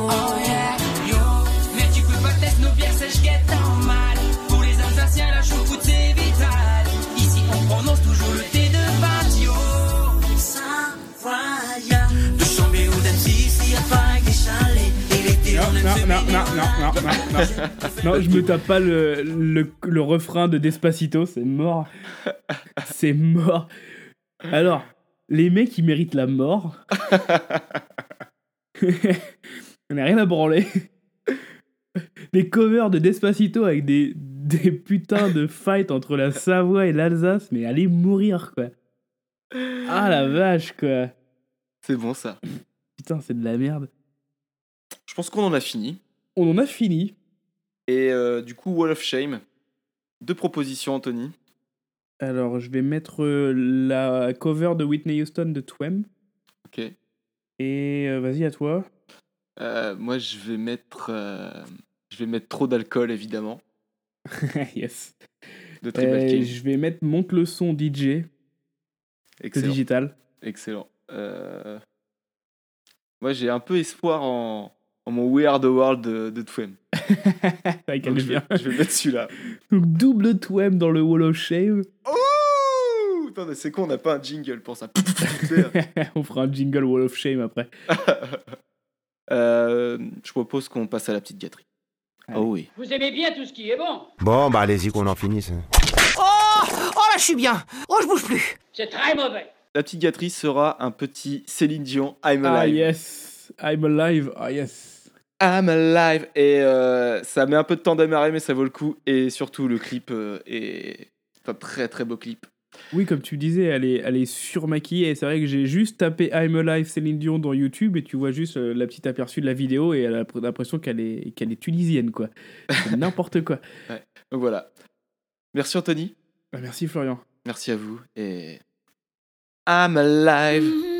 Oh yeah, yo, mais tu peux pas tester nos bières sèches guettes normales. Pour les Alsaciens, la choucroute c'est vital. Ici, on prononce toujours le thé de patio. Savoyard, de Chambé ou d'Annecy, s'il y a pas des chalets. Non, non, non, non, non, non, non, non, je me tape pas le, le, le refrain de Despacito, c'est mort. C'est mort. Alors, les mecs, ils méritent la mort. On n'a rien à branler. Les covers de Despacito avec des, des putains de fights entre la Savoie et l'Alsace, mais allez mourir, quoi. Ah la vache, quoi. C'est bon, ça. Putain, c'est de la merde. Je pense qu'on en a fini. On en a fini. Et euh, du coup, Wall of Shame. Deux propositions, Anthony. Alors, je vais mettre euh, la cover de Whitney Houston de Twem. Ok. Et euh, vas-y, à toi. Euh, moi, je vais mettre... Euh, je vais mettre trop d'alcool, évidemment. Yes. De Tribal euh, King. Je vais mettre Monte le son D J. Excellent. De Digital. Excellent. Euh... Moi, j'ai un peu espoir en... En mon We Are The World de, de Twem. Donc, je, vais, je vais mettre celui-là. Donc, double Twem dans le Wall of Shame. Oh putain, mais c'est con, on n'a pas un jingle pour ça. On fera un jingle Wall of Shame après. euh, je propose qu'on passe à la petite gâterie. Allez. Oh oui. Vous aimez bien tout ce qui est bon. Bon, bah allez-y qu'on en finisse. Oh, oh là, je suis bien. Oh, je bouge plus. C'est très mauvais. La petite gâterie sera un petit Céline Dion, I'm Alive. Ah yes, I'm Alive, ah yes. I'm Alive. Et euh, ça met un peu de temps d'amarrer, mais ça vaut le coup. Et surtout, le clip euh, est un très très beau clip. Oui, comme tu disais, elle est, elle est surmaquillée. Et c'est vrai que j'ai juste tapé I'm Alive Céline Dion dans YouTube et tu vois juste euh, la petite aperçu de la vidéo et elle a l'impression qu'elle est, qu'elle est tunisienne, quoi. C'est n'importe quoi. Ouais. Donc voilà. Merci Anthony. Merci Florian. Merci à vous. Et I'm Alive.